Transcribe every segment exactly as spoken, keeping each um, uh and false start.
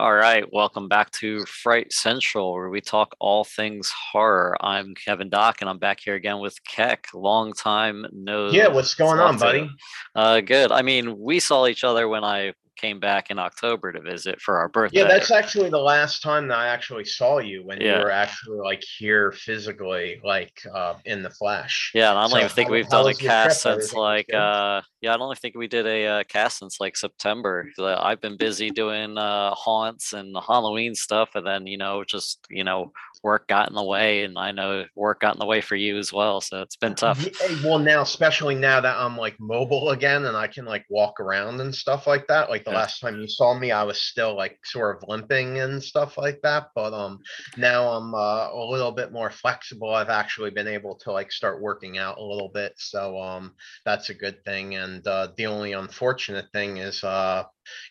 All right, welcome back to Fright Central, where we talk all things horror. I'm Kevin Dock, and I'm back here again with Keck. Long time no. Yeah, what's going on, buddy? Uh, good. I mean, we saw each other when I came back in October to visit for our birthday. Yeah, that's actually the last time that I actually saw you, when yeah. you were actually like here physically, like uh, in the flesh. Yeah, and I don't so even think how, we've done a cast since like. Uh, yeah, I don't think we did a uh, cast since like September. I've been busy doing uh, haunts and the Halloween stuff, and then you know just you know work got in the way, and I know work got in the way for you as well, so it's been tough. Well, now especially now that I'm like mobile again and I can like walk around and stuff like that, like the yeah. last time you saw me I was still like sort of limping and stuff like that, but um now I'm uh, a little bit more flexible. I've actually been able to like start working out a little bit, so um that's a good thing. And uh the only unfortunate thing is uh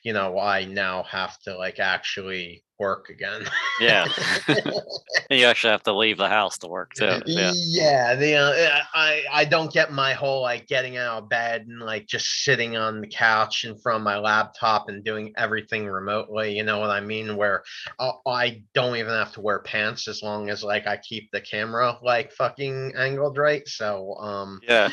you know, I now have to like actually work again. Yeah. You actually have to leave the house to work too. Yeah. Yeah. The, uh, I, I don't get my whole like getting out of bed and like just sitting on the couch in front of my laptop and doing everything remotely. You know what I mean? Where I, I don't even have to wear pants as long as like I keep the camera like fucking angled right. So, um, yeah.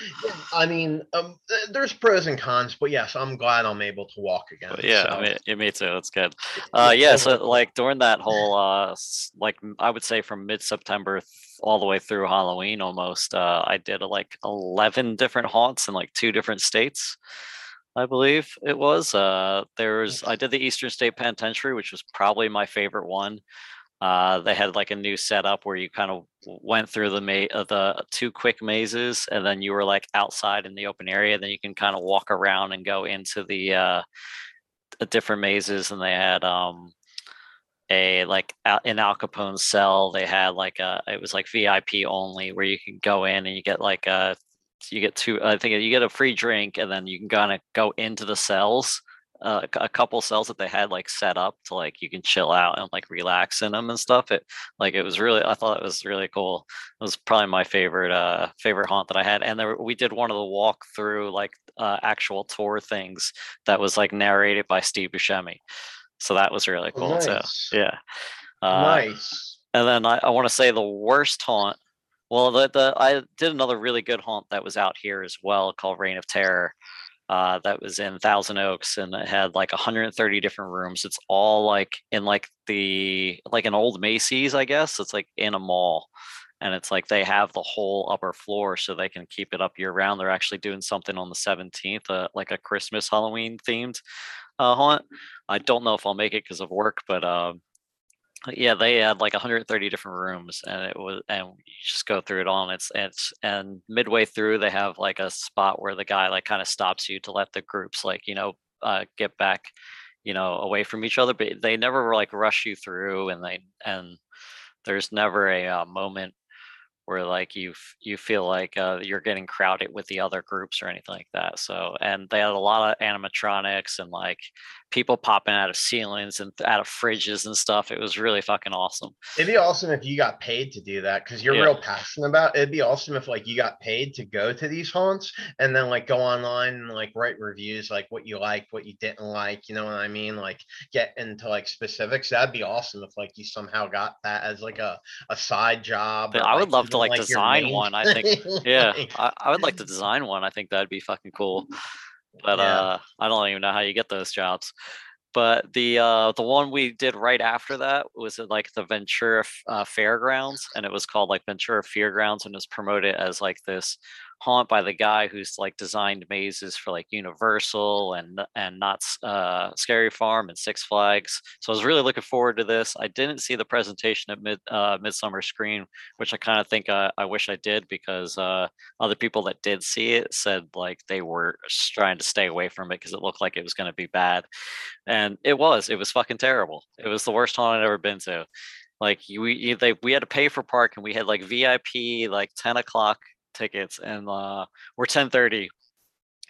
I mean, um, there's pros and cons, but yes, I'm glad I'm able to walk again. But yeah. So. I mean, me too. That's good. Uh, yeah. So like, during that whole uh like I would say from mid-September th- all the way through Halloween almost, uh I did uh, like eleven different haunts in like two different states, I believe it was. Uh there's I did the Eastern State Penitentiary, which was probably my favorite one. Uh they had like a new setup where you kind of went through the ma- uh, the two quick mazes, and then you were like outside in the open area, and then you can kind of walk around and go into the uh different mazes. And they had um a like in Al Capone's cell, they had like a it was like V I P only, where you can go in and you get like a you get two I think you get a free drink, and then you can kind of go into the cells, uh, a couple cells that they had like set up to like you can chill out and like relax in them and stuff. It like it was really I thought it was really cool. It was probably my favorite uh favorite haunt that I had. And there we did one of the walk through like uh, actual tour things that was like narrated by Steve Buscemi. So that was really cool. Nice. Too. Yeah. Uh, nice. And then I, I want to say the worst haunt. Well, the, the I did another really good haunt that was out here as well, called Reign of Terror. Uh, that was in Thousand Oaks, and it had like one hundred thirty different rooms. It's all like in like the like an old Macy's, I guess. It's like in a mall. And it's like they have the whole upper floor so they can keep it up year round. They're actually doing something on the seventeenth, uh, like a Christmas Halloween themed uh, haunt. I don't know if I'll make it because of work, but um, yeah, they had like one hundred thirty different rooms, and it was, and you just go through it all. And it's, it's, and midway through, they have like a spot where the guy like kind of stops you to let the groups like, you know, uh, get back, you know, away from each other. But they never like rush you through, and they, and there's never a uh, moment where like you you feel like uh, you're getting crowded with the other groups or anything like that. So, and they had a lot of animatronics and like people popping out of ceilings and out of fridges and stuff. It was really fucking awesome. It'd be awesome if you got paid to do that, because you're yeah. real passionate about it. It'd be awesome if like you got paid to go to these haunts and then like go online and like write reviews, like what you like, what you didn't like, you know what I mean? Like get into like specifics. That'd be awesome if like you somehow got that as like a, a side job. Or, I would like, love to like, like design one. I think yeah I, I would like to design one. I think that'd be fucking cool, but yeah. uh I don't even know how you get those jobs. But the uh the one we did right after that was at like the Ventura uh, Fairgrounds, and it was called like Ventura Fairgrounds, and it was promoted as like this haunt by the guy who's like designed mazes for like Universal and and Knott's uh Scary Farm and Six Flags. So I was really looking forward to this. I didn't see the presentation at mid uh Midsummer Screen, which I kind of think uh, I wish I did, because uh other people that did see it said like they were trying to stay away from it because it looked like it was going to be bad, and it was it was fucking terrible. It was the worst haunt I'd ever been to. Like we you, they we had to pay for park, and we had like V I P like ten o'clock tickets, and uh we're ten thirty.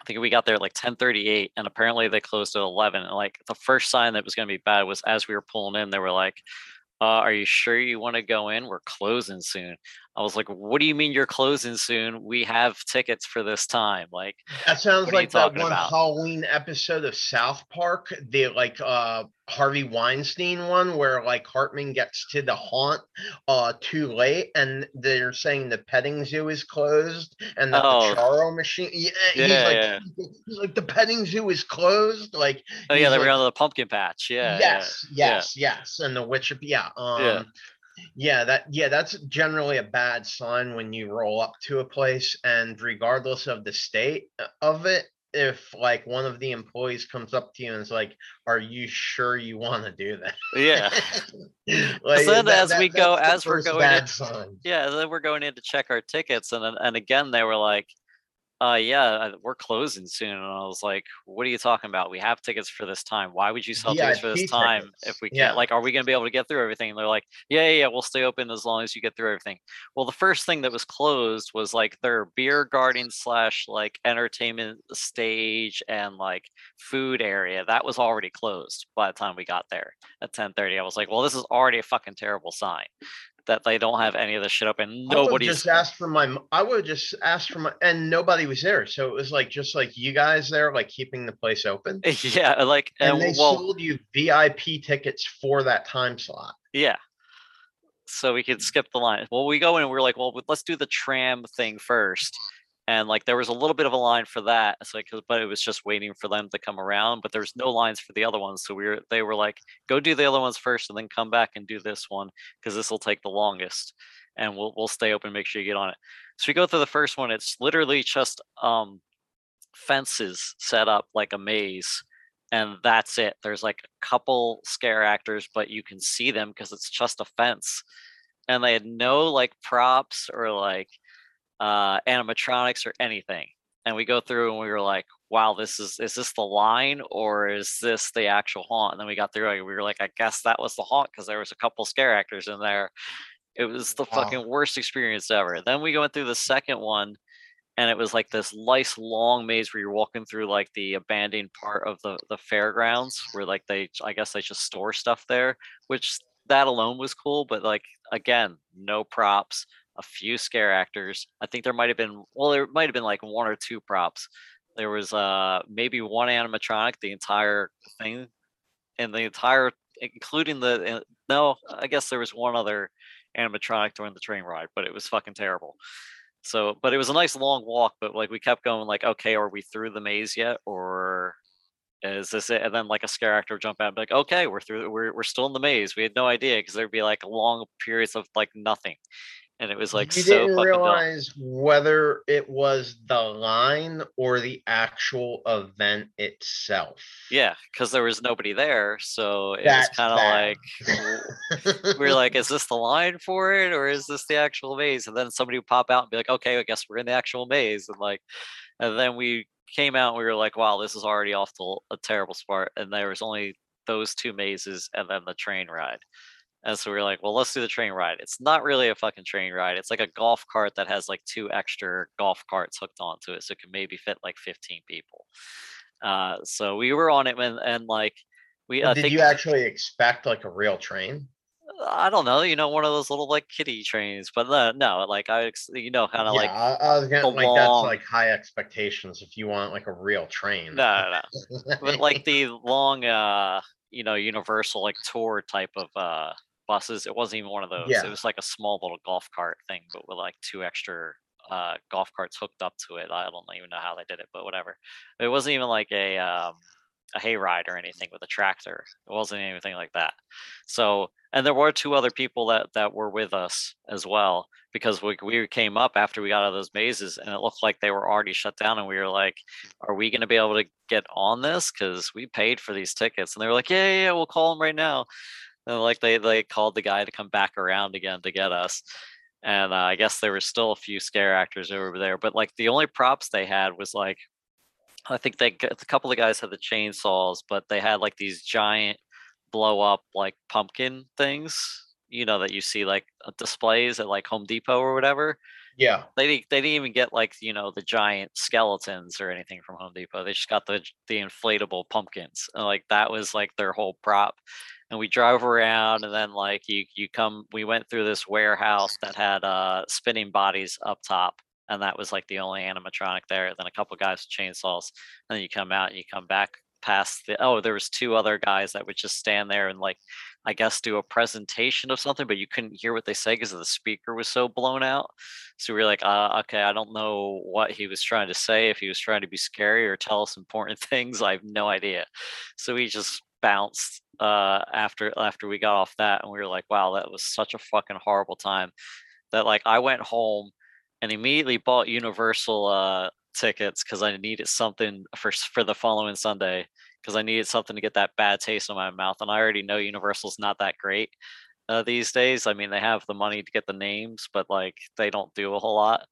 I think we got there at like ten thirty-eight, and apparently they closed at eleven, and like the first sign that was going to be bad was as we were pulling in, they were like, uh are you sure you want to go in? We're closing soon. I was like, what do you mean you're closing soon? We have tickets for this time. Like, that sounds like that one about? Halloween episode of South Park, the like uh Harvey Weinstein one, where like Hartman gets to the haunt uh too late and they're saying the petting zoo is closed and that oh. the Charo machine. Yeah, yeah, he's like, yeah. he's like, the petting zoo is closed. Like, oh yeah, they were like, on the pumpkin patch. Yeah. Yes, yeah, yes, yeah. yes. And the witch of yeah. Um yeah. Yeah, that yeah, that's generally a bad sign when you roll up to a place, and regardless of the state of it, if like one of the employees comes up to you and is like, "Are you sure you want to do that?" Yeah. Like, so then, that, as that, we go, as we're going, in, yeah, then we're going in to check our tickets, and and again they were like, "Uh, yeah, we're closing soon," and I was like, "What are you talking about? We have tickets for this time. Why would you sell yeah, tickets for this time tickets. if we can't? Yeah. Like, are we going to be able to get through everything?" And they're like, "Yeah, yeah, yeah, we'll stay open as long as you get through everything." Well, the first thing that was closed was like their beer garden slash like entertainment stage and like food area. That was already closed by the time we got there at ten thirty. I was like, "Well, this is already a fucking terrible sign." That they don't have any of this shit up, and nobody just asked for my. I would just ask for my, and nobody was there, so it was like just like you guys there, like keeping the place open. Yeah, like and, and they well, sold you V I P tickets for that time slot. Yeah, so we could skip the line. Well, we go in, and we're like, well, let's do the tram thing first, and like there was a little bit of a line for that. So, like, but it was just waiting for them to come around. But there's no lines for the other ones, so we were. They were like, go do the other ones first, and then come back and do this one because this will take the longest, and we'll we'll stay open, make sure you get on it. So we go through the first one. It's literally just um, fences set up like a maze, and that's it. There's like a couple scare actors, but you can see them because it's just a fence, and they had no like props or like. uh animatronics or anything. And we go through and we were like, wow, this is is this the line or is this the actual haunt? And then we got through and we were like, I guess that was the haunt because there was a couple scare actors in there. It was the wow. fucking worst experience ever. Then we went through the second one and it was like this nice long maze where you're walking through like the abandoned part of the the fairgrounds where like they I guess they just store stuff there, which that alone was cool, but like again, no props. A few scare actors. I think there might have been, well, there might have been like one or two props. There was uh maybe one animatronic, the entire thing, and the entire, including the, no, I guess there was one other animatronic during the train ride, but it was fucking terrible. So, but it was a nice long walk, but like we kept going like, okay, are we through the maze yet? Or is this it? And then like a scare actor would jump out and be like, okay, we're through, we're, we're still in the maze. We had no idea because there'd be like long periods of like nothing. And it was like, you so didn't realize dumb. whether it was the line or the actual event itself. Yeah, because there was nobody there. So it That's was kind of like, we were like, is this the line for it or is this the actual maze? And then somebody would pop out and be like, okay, I guess we're in the actual maze. And like, and then we came out and we were like, wow, this is already off to a terrible spot. And there was only those two mazes and then the train ride. And so we were like, well, let's do the train ride. It's not really a fucking train ride. It's like a golf cart that has like two extra golf carts hooked onto it. So it could maybe fit like fifteen people. Uh, so we were on it and, and like we uh, did think, you actually expect like a real train? I don't know, you know, one of those little like kiddie trains, but no, no like I, you know, kind of yeah, like, I, I was gonna, like long... that's like high expectations if you want like a real train. No, no, no. But like the long, uh, you know, Universal like tour type of uh, buses. It wasn't even one of those. Yeah. It was like a small little golf cart thing, but with like two extra uh, golf carts hooked up to it. I don't even know how they did it, but whatever. It wasn't even like a um, a hayride or anything with a tractor. It wasn't anything like that. So. And there were two other people that, that were with us as well, because we we came up after we got out of those mazes and it looked like they were already shut down. And we were like, are we going to be able to get on this? Because we paid for these tickets. And they were like, yeah, yeah, yeah, we'll call them right now. And like they, they called the guy to come back around again to get us. And uh, I guess there were still a few scare actors over there. But like the only props they had was like, I think they a couple of guys had the chainsaws, but they had like these giant blow up like pumpkin things, you know, that you see like displays at like Home Depot or whatever. Yeah, they they didn't even get like, you know, the giant skeletons or anything from Home Depot. They just got the the inflatable pumpkins, and like that was like their whole prop. and we drove around, and then like you you come we went through this warehouse that had uh spinning bodies up top, and that was like the only animatronic there. Then a couple guys with chainsaws, and then you come out and you come back past the oh there was two other guys that would just stand there and like I guess do a presentation of something, but you couldn't hear what they say because the speaker was so blown out. So we were like, uh, okay, I don't know what he was trying to say, if he was trying to be scary or tell us important things. I have no idea. So we just bounced uh, after after we got off that, and we were like, wow, that was such a fucking horrible time that like I went home and immediately bought Universal uh, tickets because I needed something for for the following Sunday, because I needed something to get that bad taste in my mouth. And I already know Universal's not that great uh, these days. I mean, they have the money to get the names, but like they don't do a whole lot.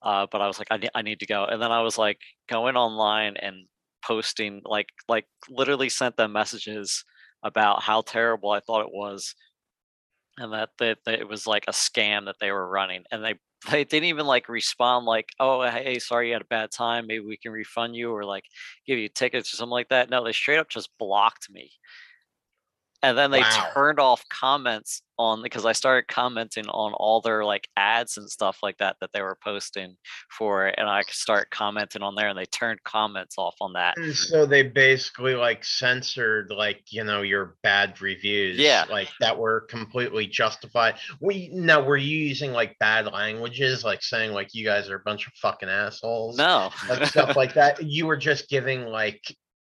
Uh, but I was like, I, ne- I need to go. And then I was like going online and posting, like, like literally sent them messages about how terrible I thought it was. And that, that, that it was like a scam that they were running. And they They didn't even like respond like, oh, hey, sorry, you had a bad time. Maybe we can refund you or like give you tickets or something like that. No, they straight up just blocked me. And then they wow. turned off comments on, because I started commenting on all their like ads and stuff like that, that they were posting for it. And I could start commenting on there, and they turned comments off on that. And so they basically like censored, like, you know, your bad reviews. Yeah. Like that were completely justified. We now were you using like bad languages, like saying like you guys are a bunch of fucking assholes. No. Like, stuff like that. You were just giving like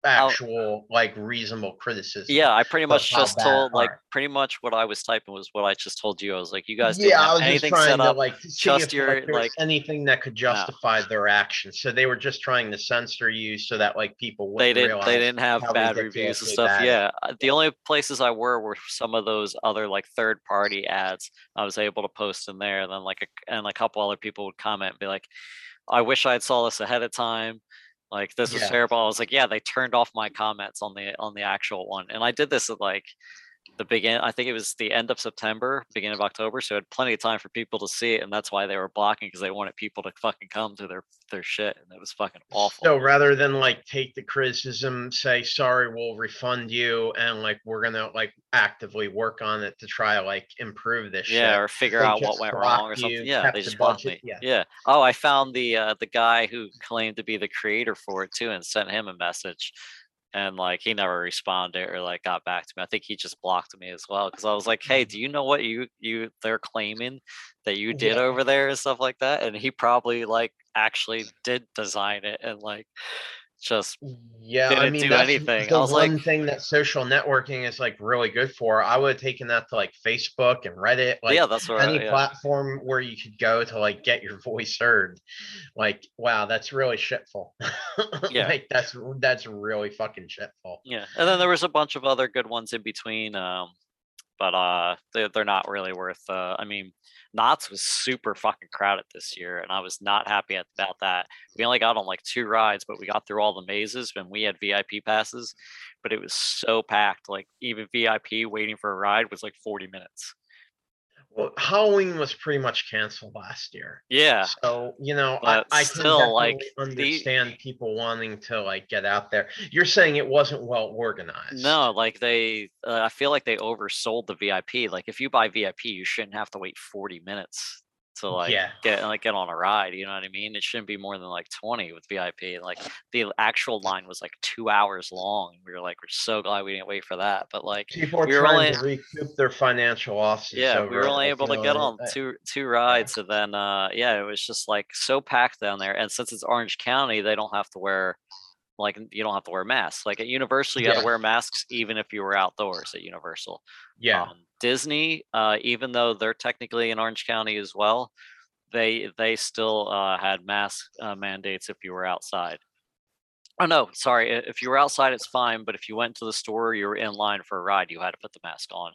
actual I'll, like reasonable criticism. Yeah, I pretty much just told like are. pretty much what I was typing was what I just told you. I was like, you guys didn't yeah, have I was anything just set to, up like just your like anything that could justify no. their actions. So they were just trying to censor you so that like people wouldn't they didn't they didn't have bad reviews and stuff. Yeah. yeah. The only places I were were some of those other like third party ads I was able to post in there, and then like a, and a couple other people would comment and be like, I wish I had saw this ahead of time. Like this was yeah. terrible. I was like, yeah, they turned off my comments on the on the actual one. And I did this at like the beginning, I think it was the end of September, beginning of October. So I had plenty of time for people to see it. And that's why they were blocking, because they wanted people to fucking come to their, their shit. And it was fucking awful. So rather than like take the criticism, say, sorry, we'll refund you, and like we're going to like actively work on it to try to like improve this yeah, shit. Yeah, or figure they out what went wrong or something. You, yeah, they just blocked me. Yeah. yeah. Oh, I found the uh, the guy who claimed to be the creator for it too, and sent him a message. And like he never responded or like got back to me. I think he just blocked me as well, because I was like, "Hey, do you know what you you they're claiming that you did yeah. over there and stuff like that?" And he probably like actually did design it and like just yeah, didn't I mean, do that's anything. The I was one like, thing that social networking is like really good for. I would have taken that to like Facebook and Reddit, like yeah, that's right, any yeah. platform where you could go to like get your voice heard. Like, wow, that's really shitful. Yeah, like, that's that's really fucking shitful. Yeah, and then there was a bunch of other good ones in between, um, but uh, they're, they're not really worth. Uh, I mean, Knott's was super fucking crowded this year, and I was not happy about that. We only got on like two rides, but we got through all the mazes, and we had V I P passes, but it was so packed. Like even V I P waiting for a ride was like forty minutes. Well, Halloween was pretty much canceled last year. Yeah. So, you know, I, I still can like understand the, people wanting to like get out there. You're saying it wasn't well organized. No, like they, uh, I feel like they oversold the V I P. Like if you buy V I P, you shouldn't have to wait forty minutes to like yeah. get like get on a ride. You know what I mean? It shouldn't be more than like twenty with V I P. And like the actual line was like two hours long. We were like, we're so glad we didn't wait for that. But like people are we trying were only, to recoup their financial losses. Yeah, we were only able to get on two two rides. Yeah. And then uh yeah, it was just like so packed down there. And since it's Orange County, they don't have to wear like you don't have to wear masks. Like at Universal, you yeah. had to wear masks even if you were outdoors at Universal. Yeah. Um, Disney, uh, even though they're technically in Orange County as well, they they still uh, had mask uh, mandates if you were outside. Oh no, sorry, if you were outside, it's fine. But if you went to the store, or you were in line for a ride, you had to put the mask on.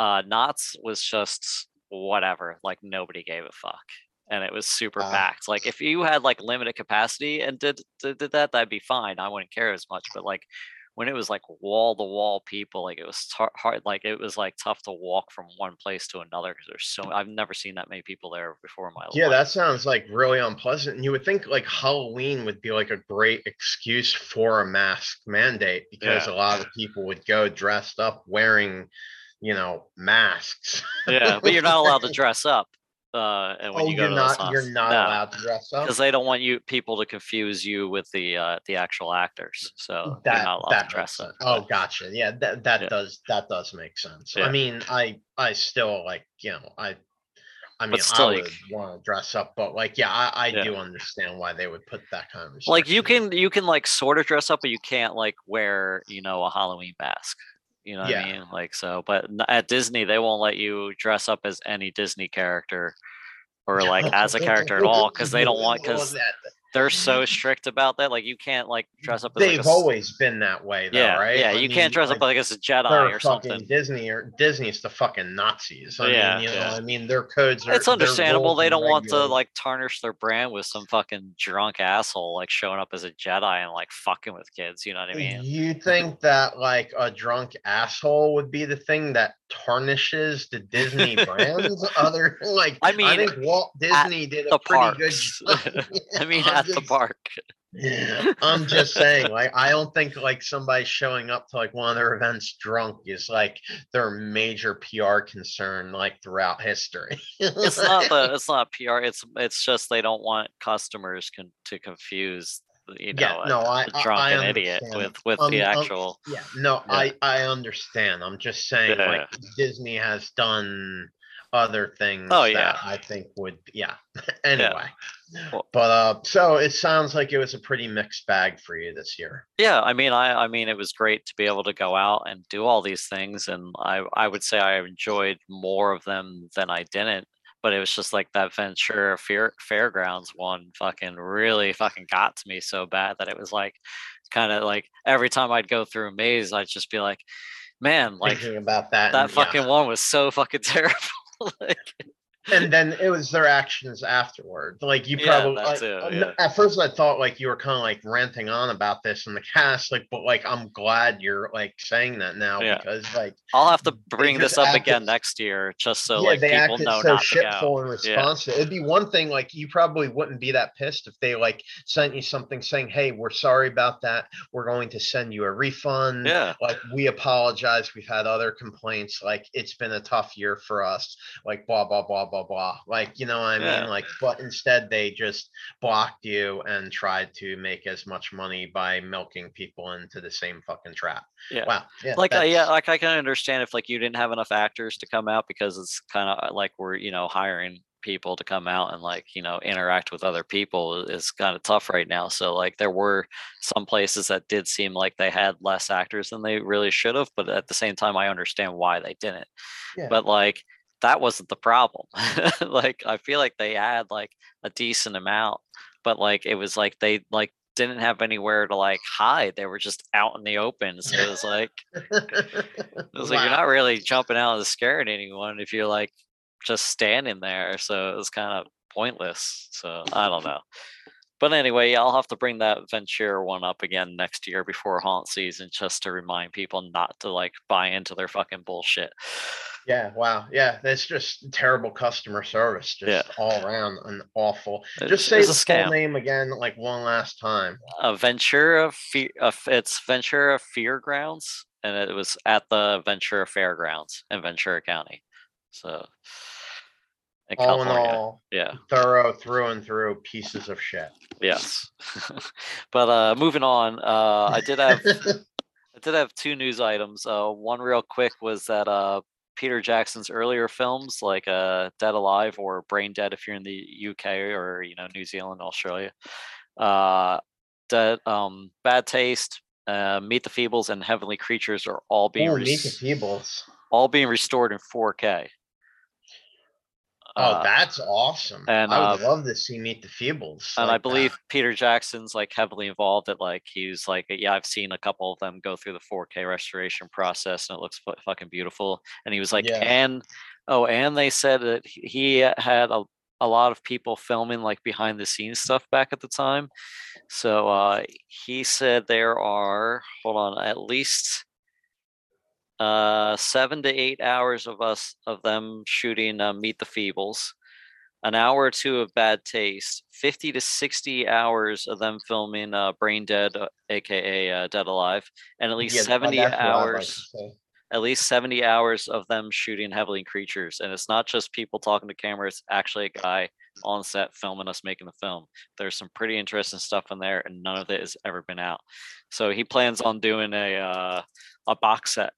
Uh, Knott's was just whatever. Like nobody gave a fuck. And it was super uh, packed. Like if you had like limited capacity and did, did did that, that'd be fine. I wouldn't care as much. But like when it was like wall to wall people, like it was tar- hard, like it was like tough to walk from one place to another because there's so I've never seen that many people there before in my yeah, life. Yeah, that sounds like really unpleasant. And you would think like Halloween would be like a great excuse for a mask mandate because yeah. a lot of people would go dressed up wearing, you know, masks. Yeah, but you're not allowed to dress up. Uh, and when oh, you go you're to not, homes, you're not no, allowed to dress up because they don't want you people to confuse you with the uh, the actual actors. So that, you're not allowed that to dress up. Oh, gotcha. Yeah, that that yeah. does that does make sense. Yeah. I mean, I I still like you know I I mean still, I would like, want to dress up, but like yeah, I, I yeah. do understand why they would put that kind of restriction. Like you can you can like sort of dress up, but you can't like wear you know a Halloween mask. You know what yeah. I mean? Like, so, but at Disney, they won't let you dress up as any Disney character or like as a character at all because they don't want, because they're so strict about that. Like, you can't like dress up as They've like a, always been that way, though, yeah, right? Yeah, I you mean, can't dress like, up like as a Jedi or something. Disney or Disney's the fucking Nazis. I yeah, mean, you yeah. know, I mean, their codes are. It's understandable. They don't want to like tarnish their brand with some fucking drunk asshole like showing up as a Jedi and like fucking with kids. You know what I mean? You think that like a drunk asshole would be the thing that tarnishes the Disney brands? Other like, I mean, I think Walt Disney did a pretty good job. I mean, at the park. Yeah, I'm just saying, like, I don't think like somebody showing up to like one of their events drunk is like their major P R concern like throughout history. It's not the, it's not P R. It's it's just they don't want customers con- to confuse you know yeah, no, a, I, a drunken I idiot with with um, the actual. Um, yeah, no, yeah. I I understand. I'm just saying, yeah. like Disney has done other things oh, that yeah. I think would yeah anyway yeah. Well, but uh so it sounds like it was a pretty mixed bag for you this year. yeah I mean I I mean it was great to be able to go out and do all these things, and I I would say I enjoyed more of them than I didn't, but it was just like that Ventura Fair, Fairgrounds one fucking really fucking got to me so bad that it was like kind of like every time I'd go through a maze I'd just be like, man, like thinking about that that and, fucking yeah. one was so fucking terrible. Like, and then it was their actions afterward. Like you probably yeah, like, too, yeah. at first I thought like you were kind of like ranting on about this in the cast, like, but like I'm glad you're like saying that now yeah. because like I'll have to bring this up acted, again next year just so yeah, like they people know so not to go. And responsive. Yeah. It'd be one thing like you probably wouldn't be that pissed if they like sent you something saying, "Hey, we're sorry about that. We're going to send you a refund. Yeah, like we apologize. We've had other complaints. Like it's been a tough year for us. Like blah blah blah blah." blah like you know what I yeah. mean like but instead they just blocked you and tried to make as much money by milking people into the same fucking trap. yeah wow yeah, like I, yeah like I can understand if like you didn't have enough actors to come out because it's kind of like we're you know hiring people to come out and like you know interact with other people is kind of tough right now, so like there were some places that did seem like they had less actors than they really should have, but at the same time I understand why they didn't. yeah. But like that wasn't the problem. Like I feel like they had like a decent amount, but like it was like they like didn't have anywhere to like hide. They were just out in the open, so it was like it was wow. like you're not really jumping out and scaring anyone if you're like just standing there, so it was kind of pointless. So I don't know, but anyway, I'll have to bring that Ventura one up again next year before haunt season just to remind people not to like buy into their fucking bullshit. Yeah, wow. Yeah, that's just terrible customer service, just yeah. all around and awful. It's, just say the full name again, like one last time. Uh, Ventura, Fe- uh, it's Ventura Fairgrounds, and it was at the Ventura Fairgrounds in Ventura County. So, in all in all, yeah, thorough through and through pieces of shit. Yes, but uh, moving on, uh, I did have I did have two news items. Uh, one real quick was that uh. Peter Jackson's earlier films like uh, Dead Alive or Brain Dead if you're in the U K or you know New Zealand, Australia, uh, Dead, um, Bad Taste, uh, Meet the Feebles, and Heavenly Creatures are all being oh, res- Meet the Feebles. all being restored in four K. Oh, that's awesome! Uh, and, uh, I would love to see Meet the Feebles. And like I believe that. Peter Jackson's like heavily involved at like he's like yeah I've seen a couple of them go through the four K restoration process and it looks f- fucking beautiful. And he was like yeah. and oh and they said that he had a a lot of people filming like behind the scenes stuff back at the time. So uh, he said there are, hold on, at least uh, seven to eight hours of us, of them shooting uh, Meet the Feebles, an hour or two of Bad Taste, fifty to sixty hours of them filming uh, Brain Dead, uh, A K A uh, Dead Alive, and at least yeah, seventy hours. At least seventy hours of them shooting Heavenly Creatures. And it's not just people talking to camera. It's actually a guy on set filming us making the film. There's some pretty interesting stuff in there, and none of it has ever been out. So he plans on doing a uh, a box set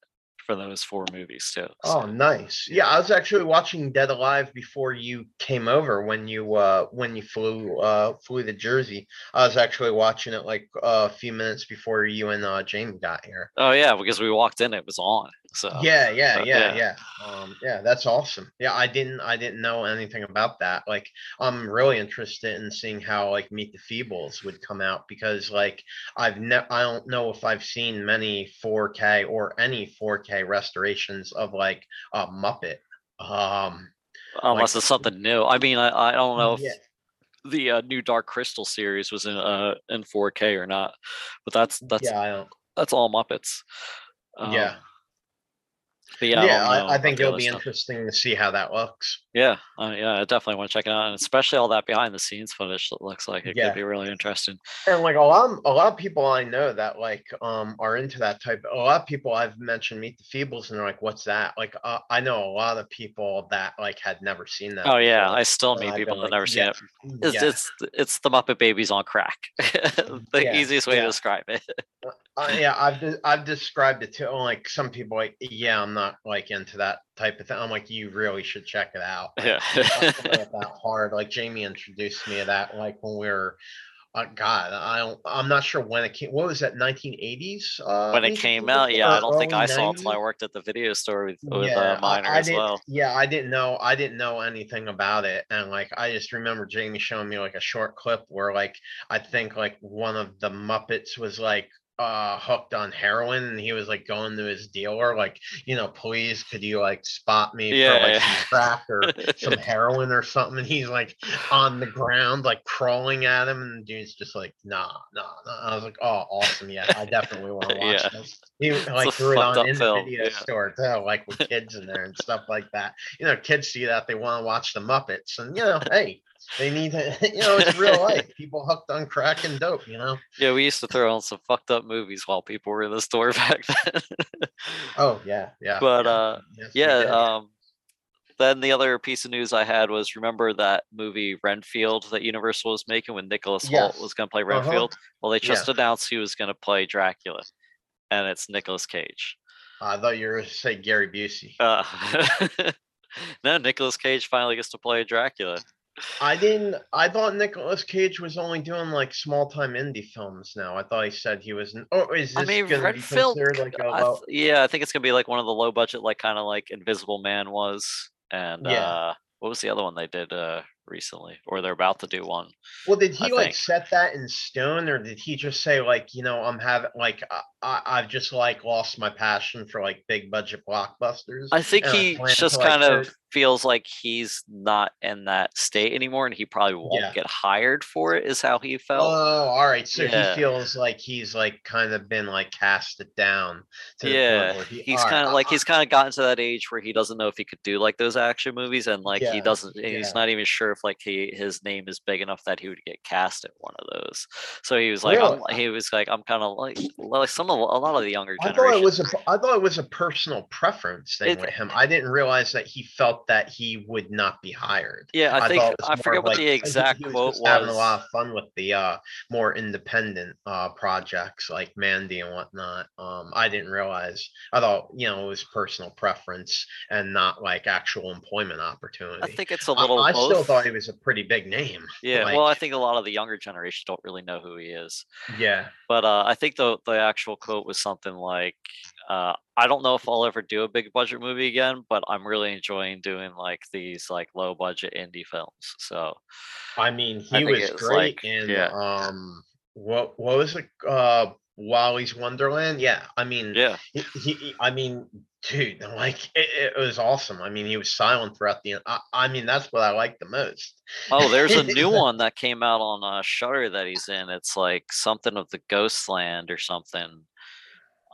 for those four movies too. So. Oh, nice. Yeah, I was actually watching Dead Alive before you came over when you uh, when you flew uh, flew to Jersey. I was actually watching it like uh, a few minutes before you and uh, Jamie got here. Oh yeah, because we walked in, it was on. So yeah, yeah, so, yeah, yeah, yeah. Um, yeah, that's awesome. Yeah, I didn't I didn't know anything about that. Like, I'm really interested in seeing how like Meet the Feebles would come out, because like I've ne- I don't know if I've seen many four K or any four K restorations of like a Muppet, um unless like, it's something new. I mean, I, I don't know if yeah. the uh, new Dark Crystal series was in uh in four K or not, but that's that's yeah, I don't... that's all Muppets. Um, yeah, yeah, yeah, I, I think it'll be stuff. Interesting to see how that looks. Yeah, uh, yeah, I definitely want to check it out, and especially all that behind the scenes footage that looks like it yeah. could be really interesting. And like a lot, of, a lot of people I know that like um are into that type. A lot of people I've mentioned Meet the Feebles, and they're like, "What's that?" Like, uh, I know a lot of people that like had never seen that. Oh yeah, before. I still meet and people that like, never yeah, seen it. It's, yeah. it's it's the Muppet Babies on crack. the yeah, easiest way yeah. to describe it. uh, yeah, I've de- I've described it to like some people. Like, yeah, I'm not. Not like into that type of thing. I'm like, you really should check it out. Like, yeah, that hard. Like Jamie introduced me to that. Like when we were, uh, God, I don't. I'm not sure when it came. What was that? nineteen eighties Uh, when it came out, yeah. I don't think I saw it until I worked at the video store with, with yeah, uh, Minor I, I as well. Yeah, I didn't know. I didn't know anything about it, and like I just remember Jamie showing me like a short clip where like I think like one of the Muppets was like. Uh, hooked on heroin, and he was like going to his dealer, like, you know, please, could you like spot me yeah, for like yeah. some crack or some heroin or something? And he's like on the ground, like crawling at him, and dude's just like, nah, nah, nah. I was like, oh, awesome, yeah, I definitely want to watch yeah. this. He like threw it on in film. the video yeah. store too, like with kids in there and stuff like that. You know, kids see that, they want to watch the Muppets, and you know, hey. They need to, you know, it's real life. People hooked on crack and dope, you know? Yeah, we used to throw on some fucked up movies while people were in the store back then. oh, yeah, yeah. But, yeah, uh, yes, yeah, um, then the other piece of news I had was, remember that movie Renfield that Universal was making when Nicolas yes. Holt was going to play Renfield? Uh-huh. Well, they just yeah. announced he was going to play Dracula, and it's Nicolas Cage. Uh, I thought you were going to say Gary Busey. Uh, no, Nicolas Cage finally gets to play Dracula. I didn't. I thought Nicolas Cage was only doing like small-time indie films now. I thought he said he was. Oh, is this I mean, going to be considered like a low... I th- yeah, I think it's going to be like one of the low-budget, like kind of like Invisible Man was, and yeah. uh, what was the other one they did uh, recently, or they're about to do one? Well, did he I like think. set that in stone, or did he just say like, you know, I'm having like I, I've just like lost my passion for like big-budget blockbusters? I think he just to, kind like, of. feels like he's not in that state anymore, and he probably won't yeah. get hired for it, is how he felt. Oh, all right. So yeah. he feels like he's like kind of been like casted down. To yeah, the he, he's kind of right, like uh, he's kind of gotten to that age where he doesn't know if he could do like those action movies, and like yeah, he doesn't. Yeah. He's not even sure if like he his name is big enough that he would get cast at one of those. So he was like, really? I'm, he was like, I'm kind of like like some of a lot of the younger generation. I thought it was a I thought it was a personal preference thing it, with him. I didn't realize that he felt. that he would not be hired. Yeah, I, I think I forget what like, the exact was quote was. Having a lot of fun with the uh, more independent uh, projects like Mandy and whatnot. Um, I didn't realize. I thought, you know, it was personal preference and not like actual employment opportunity. I think it's a little. Um, I both. still thought he was a pretty big name. Yeah, like, well, I think a lot of the younger generation don't really know who he is. Yeah, but uh, I think the the actual quote was something like. Uh, I don't know if I'll ever do a big budget movie again, but I'm really enjoying doing like these like low budget indie films. So, I mean, he I was great like, in yeah. um, what what was it? Uh, Wally's Wonderland. Yeah, I mean, yeah, he, he, I mean, dude, like it, it was awesome. I mean, he was silent throughout the. I, I mean, that's what I like the most. Oh, there's a new one that came out on uh, Shudder that he's in. It's like something of the Ghostland or something.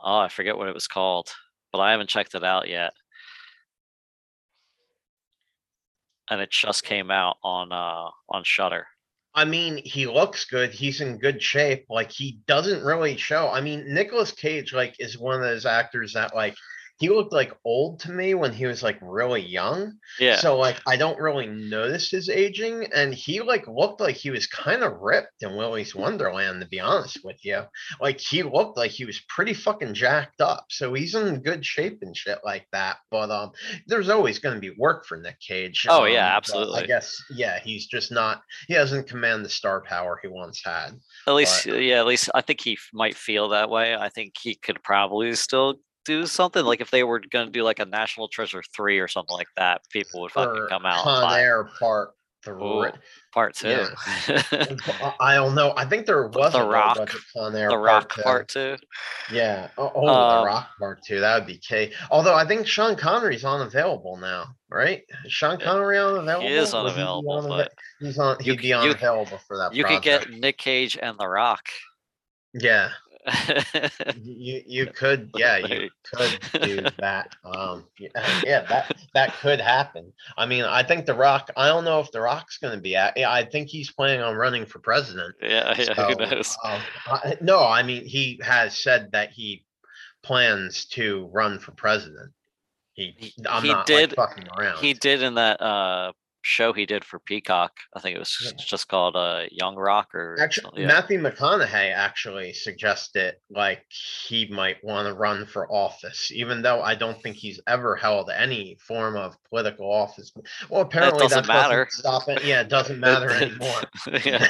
Oh, I forget what it was called, but I haven't checked it out yet. And it just came out on uh, on Shudder. I mean, he looks good. He's in good shape. Like, he doesn't really show. I mean, Nicolas Cage, like, is one of those actors that, like, he looked, like, old to me when he was, like, really young. Yeah. So, like, I don't really notice his aging. And he, like, looked like he was kind of ripped in Willy's Wonderland, to be honest with you. Like, he looked like he was pretty fucking jacked up. So he's in good shape and shit like that. But um, there's always going to be work for Nick Cage. Oh, um, yeah, absolutely. I guess, yeah, he's just not – he doesn't command the star power he once had. At least – yeah, at least I think he might feel that way. I think he could probably still – do something like if they were going to do like a National Treasure three or something like that, people would fucking come out. Con Air part three, Ooh, part two. Yeah. I don't know. I think there was the Rock, Con Air the Rock part, part two. two. Yeah. Oh, oh um, the Rock part two. That would be key. Although I think Sean Connery's unavailable now, right? Is Sean Connery unavailable. He is unavailable. He unava- he's on. He'd you, be unavailable you, for that. You project. Could get Nick Cage and the Rock. Yeah. you you could yeah you could do that um yeah, yeah that that could happen. I mean, I think the Rock, I don't know if the Rock's going to be at yeah, I think he's planning on running for president. Yeah, yeah, so, who knows? Um, I, no I mean he has said that he plans to run for president. He I'm he not did, like, fucking around. He did in that uh show he did for Peacock. I think it was just, yeah. just called uh Young Rock or actually yeah. Matthew McConaughey actually suggested like he might want to run for office, even though I don't think he's ever held any form of political office. Well, apparently that doesn't that matter doesn't stop it. Yeah, it doesn't matter anymore. Yeah.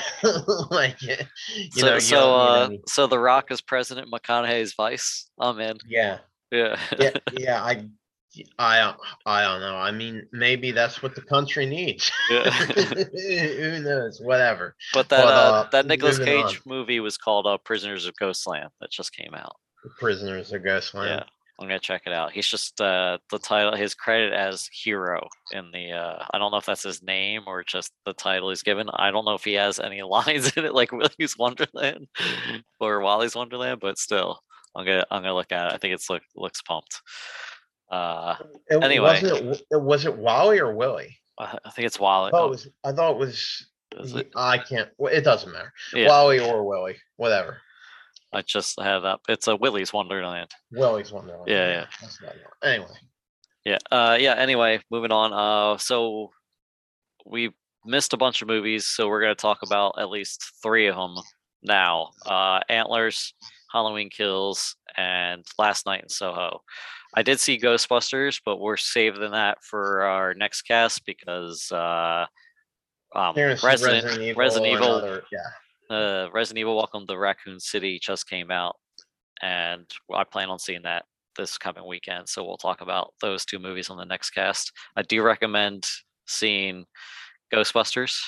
Like you so, know, you so uh so the Rock is president, McConaughey is vice. I'm in. Yeah. Yeah. Yeah, yeah, I I I don't know. I mean, maybe that's what the country needs. Yeah. Who knows? Whatever. But that but, uh, uh, that Nicolas Cage on. movie was called uh, "Prisoners of Ghostland." That just came out. Prisoners of Ghostland. Yeah, I'm gonna check it out. He's just uh, the title. His credit as hero in the. Uh, I don't know if that's his name or just the title he's given. I don't know if he has any lines in it, like Willy's Wonderland or Wally's Wonderland. But still, I'm gonna I'm gonna look at it. I think it's look looks pumped. Uh, it, anyway, was it, was it Wally or Willy? I think it's Wally. Oh, it was, I thought it was. It? I can't. It doesn't matter. Yeah. Wally or Willy, whatever. I just have that. It's a Willy's Wonderland. Willy's Wonderland. Yeah, yeah. That's not anyway. Yeah. Uh. Yeah. Anyway, moving on. Uh. So we missed a bunch of movies, so we're gonna talk about at least three of them now. Uh, Antlers, Halloween Kills, and Last Night in Soho. I did see Ghostbusters, but we're saving that for our next cast because uh, um, Resident, Resident Evil, Resident Evil, another, yeah. uh, Resident Evil Welcome to Raccoon City just came out, and I plan on seeing that this coming weekend. So we'll talk about those two movies on the next cast. I do recommend seeing Ghostbusters.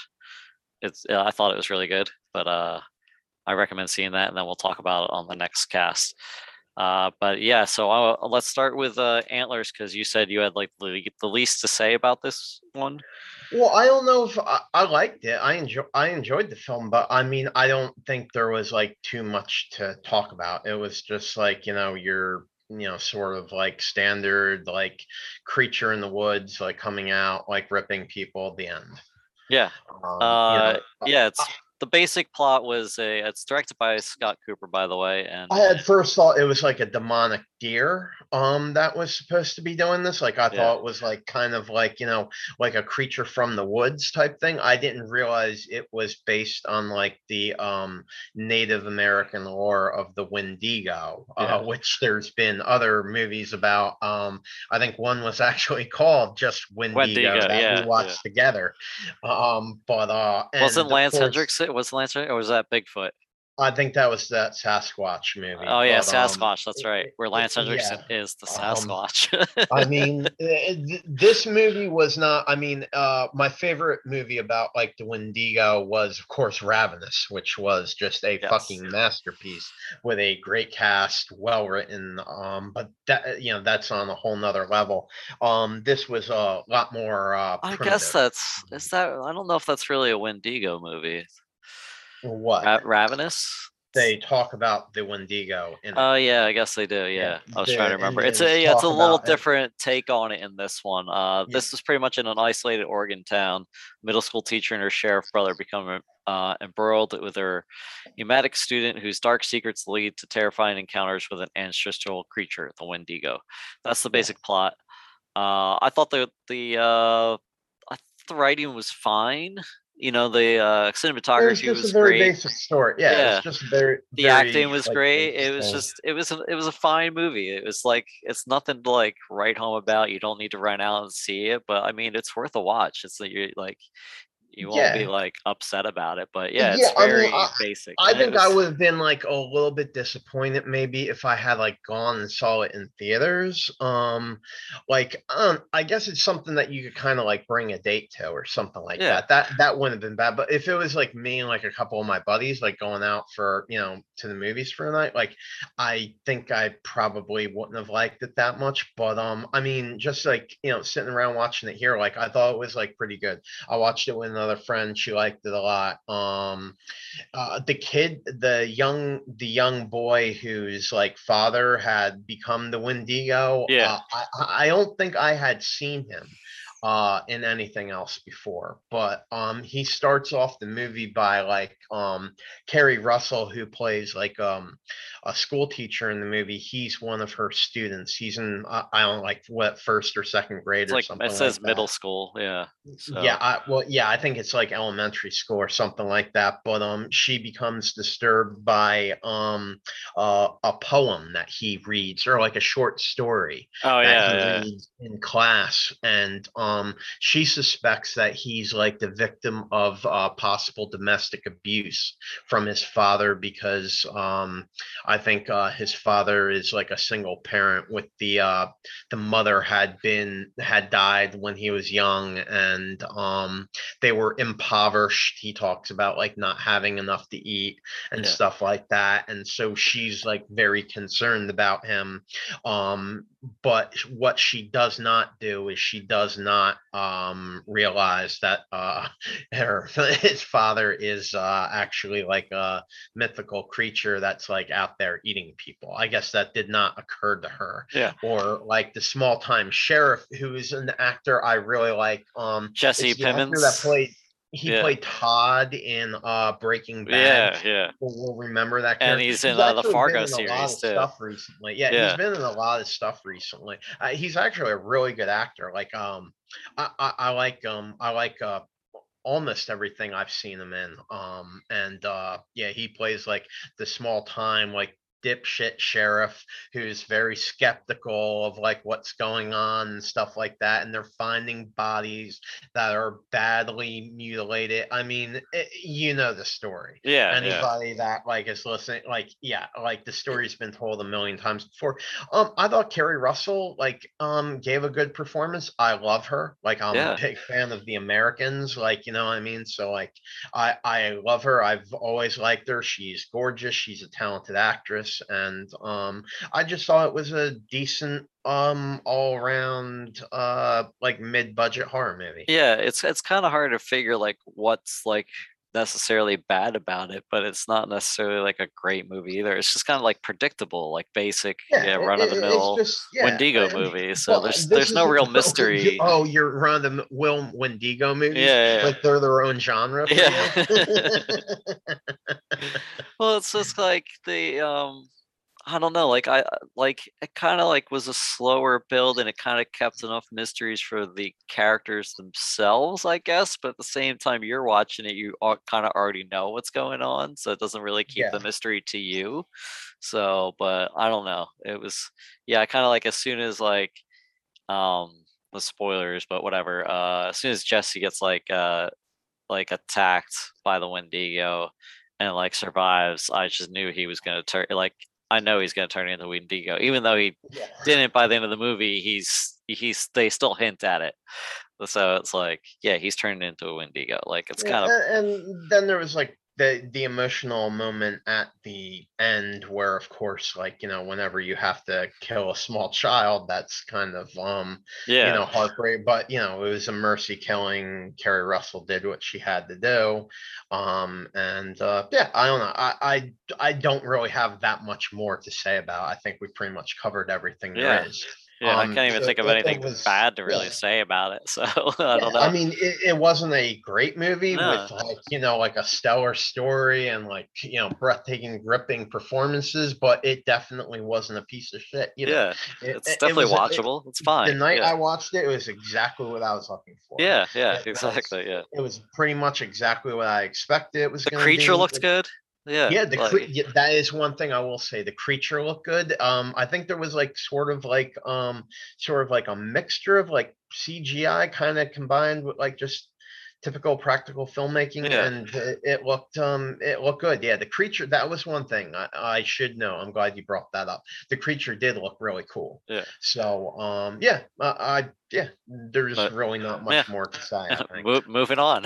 It's uh, I thought it was really good, but uh, I recommend seeing that, and then we'll talk about it on the next cast. Uh, but yeah, so I'll, let's start with uh, Antlers, because you said you had like the, the least to say about this one. Well, I don't know if I, I liked it. I enjoy I enjoyed the film, but I mean, I don't think there was like too much to talk about. It was just like, you know, your you know sort of like standard like creature in the woods, like coming out, like ripping people at the end. Yeah. Um, uh, you know, yeah. It's. I, The basic plot was a. It's directed by Scott Cooper, by the way. And I at first thought it was like a demonic deer, um, that was supposed to be doing this. Like I yeah. thought it was like kind of like you know like a creature from the woods type thing. I didn't realize it was based on like the um Native American lore of the Wendigo, yeah. uh, which there's been other movies about. Um, I think one was actually called just Wendigo, Wendigo that yeah, we watched yeah. together. Um, but uh, wasn't Lance course, Hendrickson? Was Lance or was that Bigfoot? I think that was that Sasquatch movie. Oh yeah, but, Sasquatch. Um, that's right. Where Lance Hendrickson yeah. is the Sasquatch. Um, I mean, this movie was not. I mean, uh, my favorite movie about like the Wendigo was, of course, Ravenous, which was just a yes. fucking masterpiece with a great cast, well written. Um, but that you know, that's on a whole nother level. Um, this was a lot more. Uh, I guess that's is that. I don't know if that's really a Wendigo movie. What Ra- Ravenous? They talk about the Wendigo. Oh uh, yeah, I guess they do. Yeah, I was trying to remember. It's a yeah, it's a little different it. take on it in this one. Uh, yeah. This is pretty much in an isolated Oregon town. Middle school teacher and her sheriff brother become uh, embroiled with her pneumatic student, whose dark secrets lead to terrifying encounters with an ancestral creature, the Wendigo. That's the basic yeah. plot. Uh, I thought the the uh, I thought the writing was fine. You know, the uh, cinematography it was, just was a very great. Basic story. Yeah, yeah. It's just very, very the acting was like, great. It was just it was a, it was a fine movie. It was like it's nothing to like write home about. You don't need to run out and see it, but I mean, it's worth a watch. It's like you're like you won't yeah. be like upset about it. But yeah, it's yeah, very I mean, I, basic. I and think was, I would have been like a little bit disappointed maybe if I had like gone and saw it in theaters. Um, like um, I guess it's something that you could kind of like bring a date to or something like yeah. that. That that wouldn't have been bad. But if it was like me and like a couple of my buddies like going out for you know to the movies for a night, like I think I probably wouldn't have liked it that much. But um, I mean, just like you know sitting around watching it here, like I thought it was like pretty good. I watched it with another friend. She liked it a lot. Um, uh, the kid, the young, the young boy whose like father had become the Wendigo. Yeah, uh, I, I don't think I had seen him uh, in anything else before. But um, he starts off the movie by like um, Carrie Russell, who plays like um, a school teacher in the movie. He's one of her students. He's in I, I don't like what first or second grade it's or like, something. It says like middle that. School. Yeah. So. Yeah. I, well, yeah. I think it's like elementary school or something like that. But um, she becomes disturbed by um uh, a poem that he reads or like a short story. Oh yeah. That he yeah. reads in class and um. Um, she suspects that he's like the victim of uh, possible domestic abuse from his father because um, I think uh, his father is like a single parent with the uh, the mother had been had died when he was young and um, they were impoverished. He talks about like not having enough to eat and yeah. stuff like that. And so she's like very concerned about him. Um, but what she does not do is she does not Not um, realize that uh, her his father is uh, actually like a mythical creature that's like out there eating people. I guess that did not occur to her. Yeah. Or like the small time sheriff who is an actor I really like. Um, Jesse Plemons that played. He yeah. played Todd in uh, Breaking Bad. Yeah, yeah. We'll, we'll remember that character. And he's in he's uh, the Fargo series, too. He's been in a lot of too. stuff recently. Yeah, yeah, he's been in a lot of stuff recently. Uh, he's actually a really good actor. Like, um, I, I, I like, um, I like, uh, almost everything I've seen him in. Um, and uh, yeah, he plays like the small time, like. Dipshit sheriff who's very skeptical of like what's going on and stuff like that, and they're finding bodies that are badly mutilated. I mean, it, you know the story. Yeah. Anybody yeah. that like is listening, like yeah, like the story's been told a million times before. Um, I thought Carrie Russell like um gave a good performance. I love her. Like I'm yeah. a big fan of the Americans. Like you know what I mean. So like I I love her. I've always liked her. She's gorgeous. She's a talented actress. And um, I just thought it was a decent, um, all-around, uh, like mid-budget horror movie. Yeah, it's it's kind of hard to figure like what's like necessarily bad about it, but it's not necessarily like a great movie either. It's just kind of like predictable, like basic, yeah, yeah run-of-the-mill just, yeah, Wendigo I mean, movie. So well, there's there's no real mystery. Oh, you're run-of-the-mill Wendigo movies? Yeah, yeah, yeah. Like they're their own genre. For yeah. You? Well, it's just like the um, I don't know, like I like it kind of like was a slower build, and it kind of kept enough mysteries for the characters themselves, I guess. But at the same time, you're watching it, you kind of already know what's going on, so it doesn't really keep yeah. the mystery to you. So, but I don't know, it was yeah, I kind of like as soon as like um the spoilers, but whatever. Uh, as soon as Jesse gets like uh like attacked by the Wendigo. and like survives, I just knew he was gonna turn like I know he's gonna turn into Wendigo, even though he yeah. didn't by the end of the movie. He's he's they still hint at it, so it's like yeah, he's turned into a Wendigo. Like it's kind yeah, of and then there was like the the emotional moment at the end where, of course, like you know, whenever you have to kill a small child, that's kind of um yeah. you know heartbreak. But you know, it was a mercy killing. Carrie Russell did what she had to do, um and uh, yeah, I don't know. I, I I don't really have that much more to say about it. I think we pretty much covered everything yeah. there is. Yeah, um, I can't even so think of anything was, bad to really yeah. say about it. So I don't yeah, know. I mean, it, it wasn't a great movie no. with like, you know, like a stellar story and like, you know, breathtaking, gripping performances, but it definitely wasn't a piece of shit. You know? Yeah, it, it's it, definitely it was, watchable. It, it's fine. The night yeah. I watched it, it was exactly what I was looking for. Yeah, yeah, it, exactly. It was, yeah, it was pretty much exactly what I expected. It was the creature be. looked it, good. Yeah, yeah, the like, cre- yeah, that is one thing I will say. The creature looked good. Um, I think there was like sort of like um, sort of like a mixture of like C G I kind of combined with like just typical practical filmmaking, yeah. and it, it looked um, it looked good. Yeah, the creature, that was one thing I, I should know. I'm glad you brought that up. The creature did look really cool. Yeah. So um, yeah, I. I Yeah, there's but, really not much yeah. more to say. I think. Mo- moving on.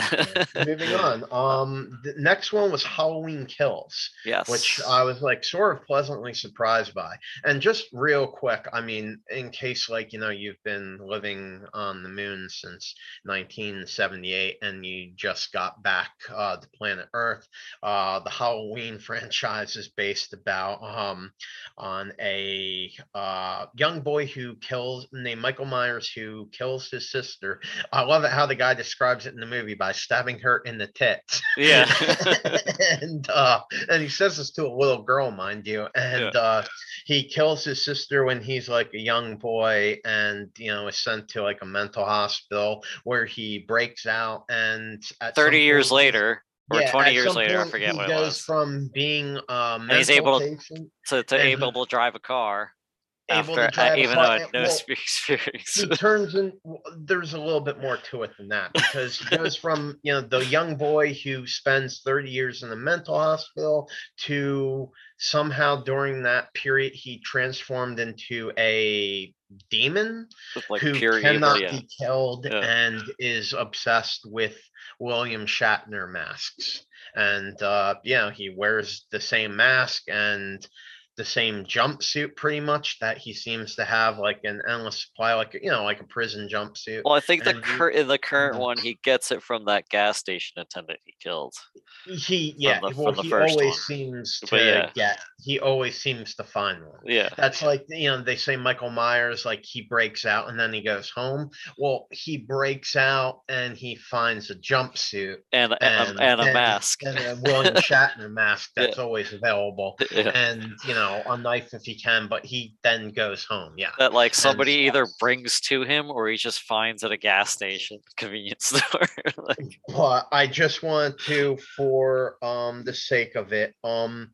Moving on. Um, the next one was Halloween Kills. Yes. Which I was like sort of pleasantly surprised by. And just real quick, I mean, in case like, you know, you've been living on the moon since nineteen seventy-eight and you just got back uh, to planet Earth, uh, the Halloween franchise is based about um, on a uh, young boy who kills, named Michael Myers, who kills his sister. I love it how the guy describes it in the movie by stabbing her in the tits. Yeah. and uh and he says this to a little girl, mind you. And yeah. uh he kills his sister when he's like a young boy, and you know is sent to like a mental hospital where he breaks out. And at thirty years point, later or yeah, twenty years later, I forget what it was. He goes from being uh and he's able patient, to, to and, able to drive a car. Able After, to drive even though no well, experience. He turns in. There's a little bit more to it than that, because he goes from you know the young boy who spends thirty years in a mental hospital to somehow during that period he transformed into a demon like who cannot evil, yeah. be killed yeah. and is obsessed with William Shatner masks, and uh, you know he wears the same mask and the same jumpsuit pretty much that he seems to have like an endless supply, like you know like a prison jumpsuit. Well, I think and the cur- in the current one he gets it from that gas station attendant he killed. He yeah the, well, he always one. seems to yeah. get he always seems to find one. Yeah, that's like you know they say Michael Myers like he breaks out and then he goes home. Well, he breaks out and he finds a jumpsuit and and, and, a, and a and, mask and a William Shatner mask that's yeah. always available yeah. and you know. A knife if he can, but he then goes home. Yeah, that like somebody and, either brings to him or he just finds at a gas station convenience store. like, but I just want to, for um the sake of it, um,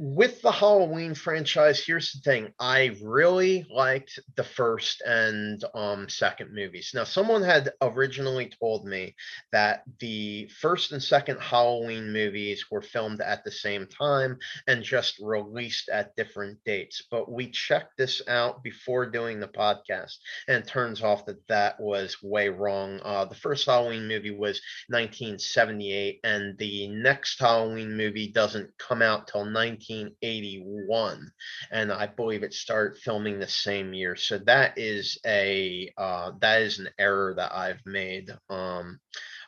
with the Halloween franchise, here's the thing: I really liked the first and um second movies. Now, someone had originally told me that the first and second Halloween movies were filmed at the same time and just released at different dates. But we checked this out before doing the podcast, and it turns off that that was way wrong. Uh, the first Halloween movie was nineteen seventy-eight, and the next Halloween movie doesn't come out till nineteen eighty-one, and I believe it started filming the same year. So that is a uh, that is an error that I've made. Um,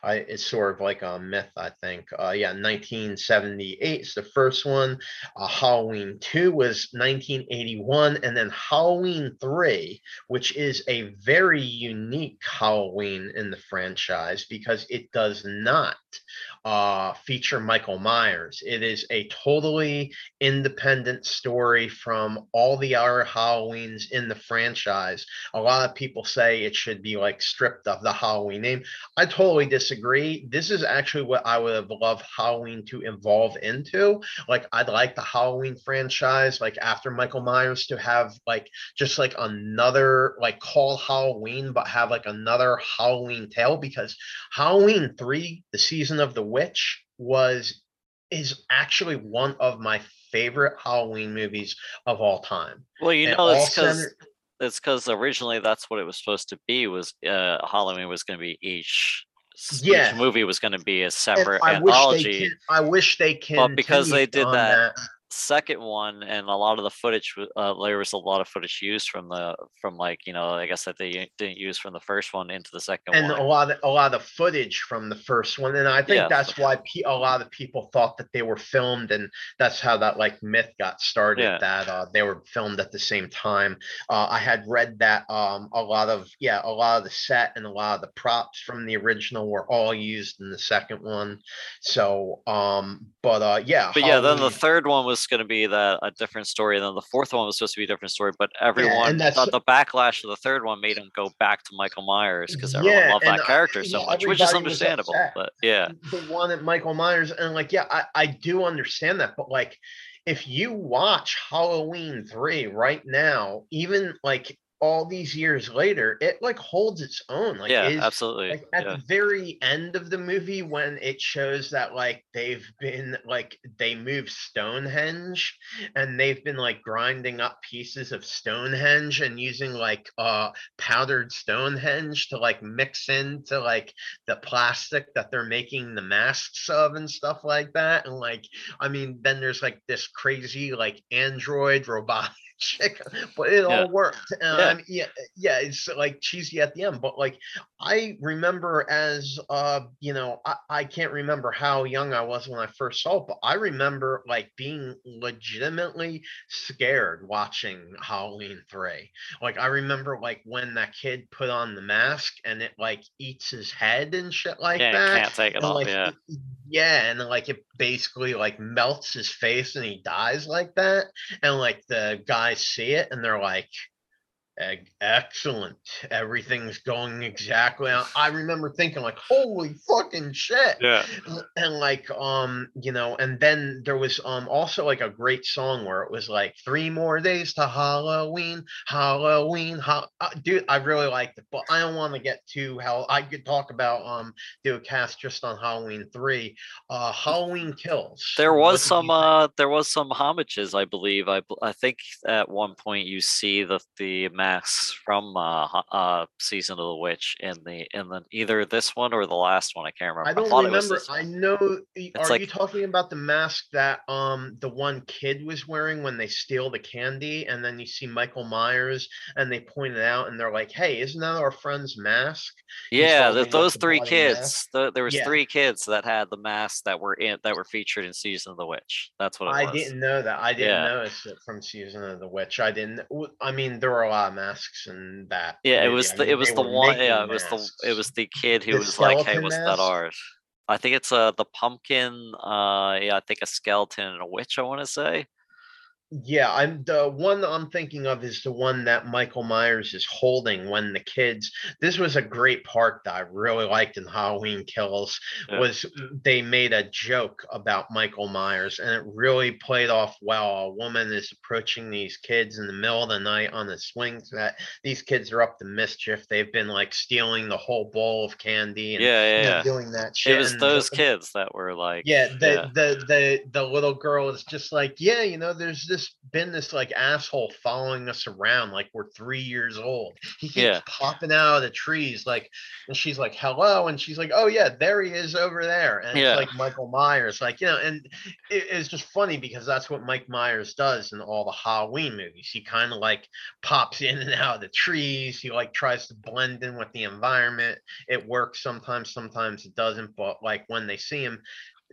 I, it's sort of like a myth, I think. Uh, yeah, nineteen seventy-eight is the first one. Uh, Halloween two was nineteen eighty-one, and then Halloween three, which is a very unique Halloween in the franchise because it does not uh, feature Michael Myers. It is a totally independent story from all the other Halloweens in the franchise. A lot of people say it should be like stripped of the Halloween name. I totally disagree. Disagree. This is actually what I would have loved Halloween to evolve into. Like, I'd like the Halloween franchise, like after Michael Myers, to have like just like another like call Halloween, but have like another Halloween tale, because Halloween three, the season of the witch, was is actually one of my favorite Halloween movies of all time. Well, you and know, it's because it's because originally that's what it was supposed to be. Was uh, Halloween was going to be each. Yeah. Each movie was going to be a separate I anthology. Wish can, I wish they can. But because they did that, that second one, and a lot of the footage, uh, there was a lot of footage used from the from like you know, I guess that they didn't use from the first one into the second and one, and a lot of a lot of footage from the first one, and I think yeah. that's why pe- a lot of people thought that they were filmed, and that's how that like myth got started yeah. that uh, they were filmed at the same time. Uh, I had read that um, a lot of yeah, a lot of the set and a lot of the props from the original were all used in the second one. So, um, but uh, yeah, but Halloween, yeah, then the third one was going to be that a different story, and then the fourth one was supposed to be a different story, but everyone yeah, thought the backlash of the third one made him go back to Michael Myers because everyone yeah, loved that I, character so know, much, which is understandable, but yeah the one at Michael Myers, and like yeah I, I do understand that, but like if you watch Halloween three right now, even like all these years later, it like holds its own. Like yeah, is, absolutely. Like, at yeah. the very end of the movie, when it shows that like they've been like they moved Stonehenge, and they've been like grinding up pieces of Stonehenge and using like uh powdered Stonehenge to like mix into like the plastic that they're making the masks of and stuff like that. And like I mean, then there's like this crazy like android robot. Chick, but it yeah. all worked. Um, yeah. yeah, yeah, it's like cheesy at the end, but like I remember as uh, you know, I, I can't remember how young I was when I first saw it, but I remember like being legitimately scared watching Halloween three. Like I remember like when that kid put on the mask and it like eats his head and shit like yeah, that. Yeah, can't take it and, off. Like, yeah. It, Yeah, and like it basically like melts his face and he dies like that. And like the guys see it and they're like, e- excellent. Everything's going exactly. I remember thinking like, holy fucking shit. Yeah. And like, um, you know, and then there was um also like a great song where it was like three more days to Halloween, Halloween. Ha- Dude, I really liked it, but I don't want to get too hell. I could talk about um do a cast just on Halloween three. Uh, Halloween Kills. There was some uh there was some homages, I believe. I I think at one point you see the the masks from uh, uh Season of the Witch in the in the either this one or the last one. I can't remember. I don't I remember. I know. It's are like, you talking about the mask that um the one kid was wearing when they steal the candy, and then you see Michael Myers and they point it out? And they're like, hey, isn't that our friend's mask? Yeah, th- those three kids. The, there was yeah. three kids that had the masks that were in that were featured in Season of the Witch. That's what it I was. didn't know that. I didn't yeah. notice it from Season of the Witch. I didn't. I mean, there were a lot of masks in that. Yeah, movie. it was. The, I mean, it was the one. Yeah, it was masks. the. It was the kid who the was like, hey, what's mask? that ours? I think it's uh the pumpkin. Uh, yeah, I think a skeleton and a witch. I want to say. Yeah, I'm the one I'm thinking of is the one that Michael Myers is holding when the kids. This was a great part that I really liked in Halloween Kills yeah. was they made a joke about Michael Myers, and it really played off well. A woman is approaching these kids in the middle of the night on the swings that these kids are up to mischief. They've been like stealing the whole bowl of candy and yeah, yeah, yeah. doing that shit. It was and those the, kids that were like yeah the, yeah, the the the little girl is just like, yeah, you know, there's this been this like asshole following us around like we're three years old. He keeps yeah. popping out of the trees, like, and she's like, hello, and she's like, oh yeah, there he is over there. And yeah. it's like Michael Myers, like, you know, and it, it's just funny because that's what Mike Myers does in all the Halloween movies. He kind of like pops in and out of the trees. He like tries to blend in with the environment. It works sometimes, sometimes it doesn't, but like when they see him,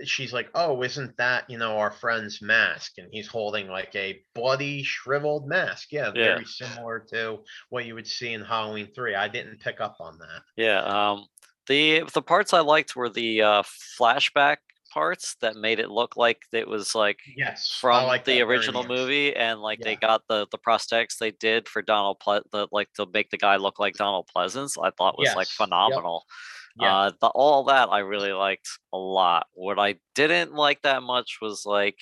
she's like, oh, isn't that, you know, our friend's mask? And he's holding like a bloody shriveled mask. Yeah, yeah. Very similar to what you would see in Halloween three. I didn't pick up on that. Yeah. Um, the the parts I liked were the uh, flashback parts that made it look like it was like yes, from like the original movie, and like yeah. they got the the prosthetics they did for Donald Ple- the, like to make the guy look like Donald Pleasance. I thought was yes. like phenomenal. Yep. Yeah. Uh, the, all that I really liked a lot. What I didn't like that much was like,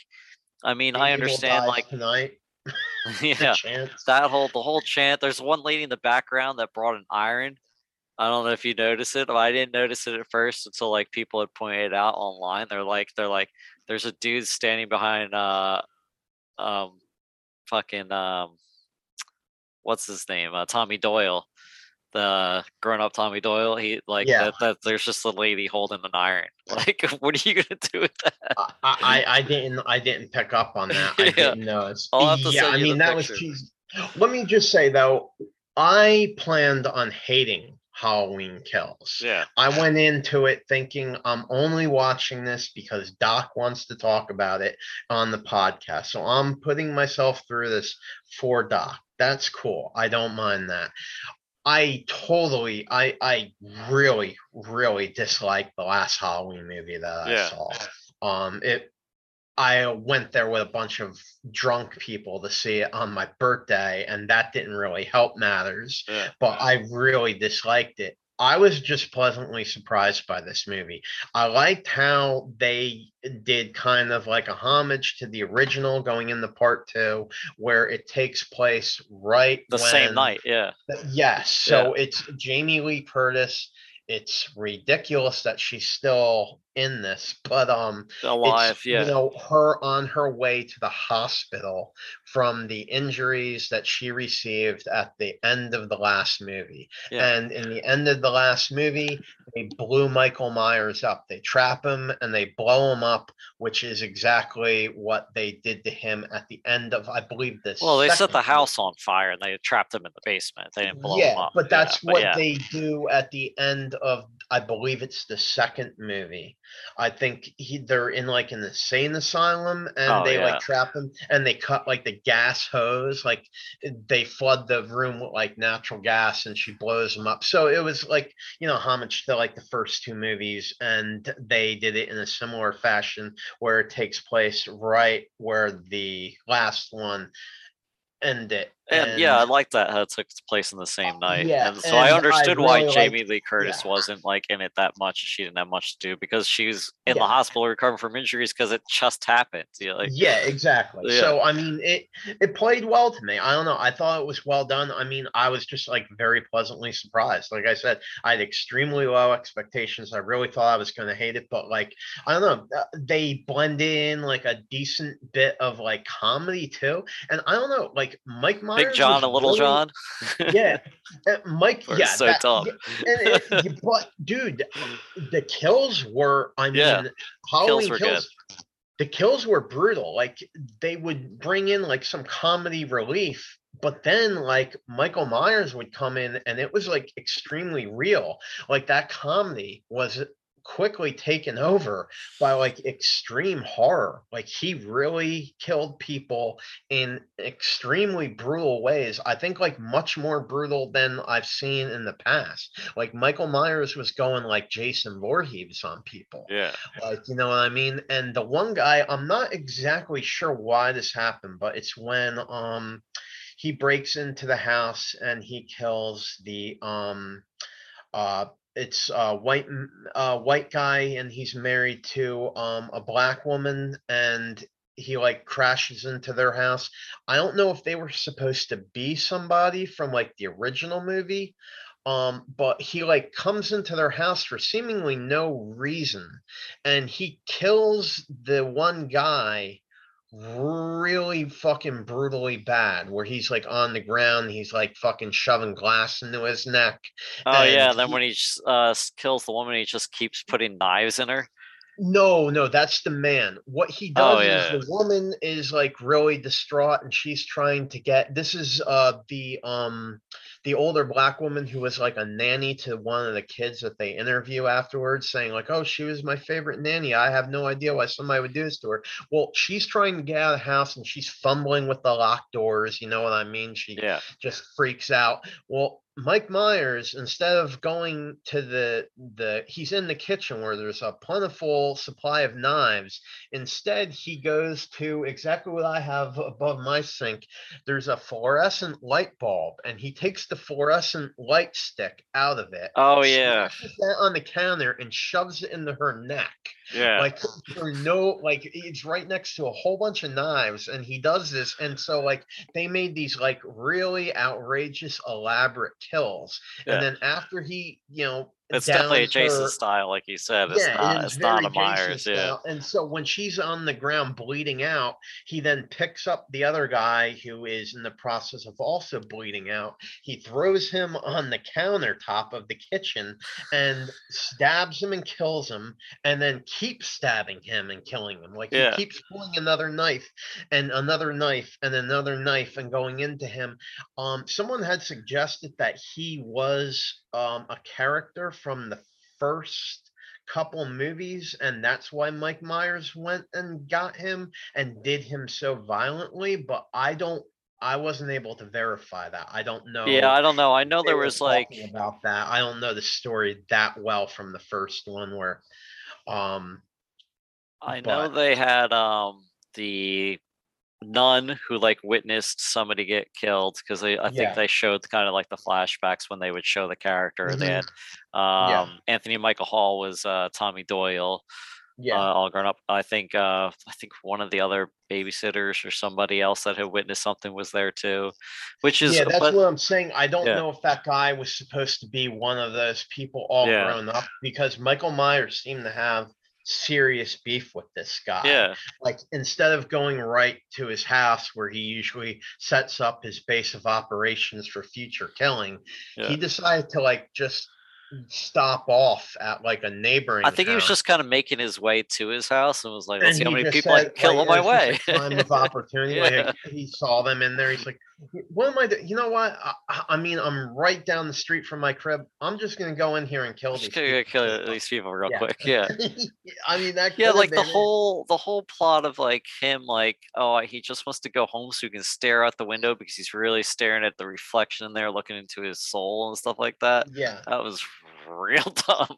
I mean, the I understand like tonight. yeah, that whole the whole chant. There's one lady in the background that brought an iron. I don't know if you notice it. I didn't notice it at first until like people had pointed it out online. They're like, they're like, There's a dude standing behind uh um fucking um what's his name? Uh, Tommy Doyle. The grown-up Tommy Doyle, he like yeah. that, that there's just a lady holding an iron. Like, what are you gonna do with that? I I, I didn't I didn't pick up on that. I yeah. didn't know it's yeah, I mean that picture. was cheesy. Let me just say though, I planned on hating Halloween Kills. Yeah. I went into it thinking I'm only watching this because Doc wants to talk about it on the podcast. So I'm putting myself through this for Doc. That's cool. I don't mind that. I totally, I I really, really dislike the last Halloween movie that yeah. I saw. Um, it, I went there with a bunch of drunk people to see it on my birthday, and that didn't really help matters. Yeah. But I really disliked it. I was just pleasantly surprised by this movie. I liked how they did kind of like a homage to the original going into part two, where it takes place right the when, same night. Yeah. Yes. So yeah. It's Jamie Lee Curtis. It's ridiculous that she's still in this, but um, alive. Yeah. You know, her on her way to the hospital from the injuries that she received at the end of the last movie. Yeah. And in the end of the last movie, they blew Michael Myers up. They trap him and they blow him up, which is exactly what they did to him at the end of, I believe, this. Well, they set the house on fire and they trapped him in the basement. They didn't blow yeah, him up. But that's yeah, what but yeah. they do at the end of, I believe it's the second movie. I think he, they're in like an insane asylum and oh, they yeah. like trap him and they cut like the gas hose. Like they flood the room with like natural gas and she blows him up. So it was like, you know, homage to like the first two movies. And they did it in a similar fashion where it takes place right where the last one end it. And, and yeah, I like that how it took place in the same night. Yeah, and so and I understood I why really Jamie Lee Curtis yeah. wasn't like in it that much. She didn't have much to do because she was in yeah. the hospital recovering from injuries because it just happened. You know, like, yeah, exactly. Yeah. So I mean, it it played well to me. I don't know. I thought it was well done. I mean, I was just like very pleasantly surprised. Like I said, I had extremely low expectations. I really thought I was going to hate it, but like I don't know, they blend in like a decent bit of like comedy too. And I don't know, like Mike. My Big John and Little really, John. Yeah. Mike. Yeah. So that, dumb. Yeah, and it, but, dude, the kills were, I mean, yeah. Halloween kills were kills, good. The kills were brutal. Like, they would bring in, like, some comedy relief. But then, like, Michael Myers would come in, and it was, like, extremely real. Like, that comedy was quickly taken over by like extreme horror. Like he really killed people in extremely brutal ways. I think like much more brutal than I've seen in the past. Like Michael Myers was going like Jason Voorhees on people. Yeah. Like, you know what I mean? And the one guy, I'm not exactly sure why this happened, but it's when um he breaks into the house and he kills the um uh It's a white, uh, white guy, and he's married to um, a black woman, and he, like, crashes into their house. I don't know if they were supposed to be somebody from, like, the original movie, um, but he, like, comes into their house for seemingly no reason, and he kills the one guy really fucking brutally bad, where he's like on the ground, he's like fucking shoving glass into his neck. Oh yeah, then he, when he uh kills the woman, he just keeps putting knives in her. No, no, that's the man. What he does oh, yeah. is the woman is like really distraught, and she's trying to get. This is uh the um the older black woman who was like a nanny to one of the kids that they interview afterwards, saying like, "Oh, she was my favorite nanny. I have no idea why somebody would do this to her." Well, she's trying to get out of the house, and she's fumbling with the locked doors. You know what I mean? She yeah. just freaks out. Well, Mike Myers, instead of going to the the he's in the kitchen where there's a plentiful supply of knives. Instead, he goes to exactly what I have above my sink. There's a fluorescent light bulb, and he takes the fluorescent light stick out of it. Oh yeah, that on the counter and shoves it into her neck. Yeah, like for no, like it's right next to a whole bunch of knives, and he does this, and so like they made these like really outrageous, elaborate kills. Yeah. And then after he, you know, It's definitely a Jason her, style, like you said. It's yeah, not, it's, it's not a Myers. Jason yeah. And so when she's on the ground bleeding out, he then picks up the other guy who is in the process of also bleeding out. He throws him on the countertop of the kitchen and stabs him and kills him, and then keeps stabbing him and killing him. Like yeah. he keeps pulling another knife and another knife and another knife and going into him. Um, someone had suggested that he was um, a character from the first couple movies, and that's why Mike Myers went and got him and did him so violently, but I don't I wasn't able to verify that. I don't know. Yeah, I don't know. I know there was like about that. I don't know the story that well from the first one where um I but... know they had um the nun who like witnessed somebody get killed, because they I think yeah. they showed kind of like the flashbacks when they would show the character. Mm-hmm. They had um yeah. Anthony Michael Hall was uh Tommy Doyle, yeah uh, all grown up. I think uh I think one of the other babysitters or somebody else that had witnessed something was there too, which is yeah that's but, what I'm saying. I don't yeah. know if that guy was supposed to be one of those people all yeah. grown up, because Michael Myers seemed to have serious beef with this guy. Yeah. Like instead of going right to his house where he usually sets up his base of operations for future killing, yeah. he decided to like just stop off at like a neighboring I think town. He was just kind of making his way to his house and was like, let's see how many people said, I kill like, on my way. Time of opportunity. yeah. Like, he saw them in there. He's like, what am I doing? You know what? I, I mean, I'm right down the street from my crib. I'm just going to go in here and kill these people. Kill these people real yeah. quick. Yeah. I mean, that yeah, like the been... whole the whole plot of like him, like, oh, he just wants to go home so he can stare out the window because he's really staring at the reflection in there, looking into his soul and stuff like that. Yeah. That was real dumb.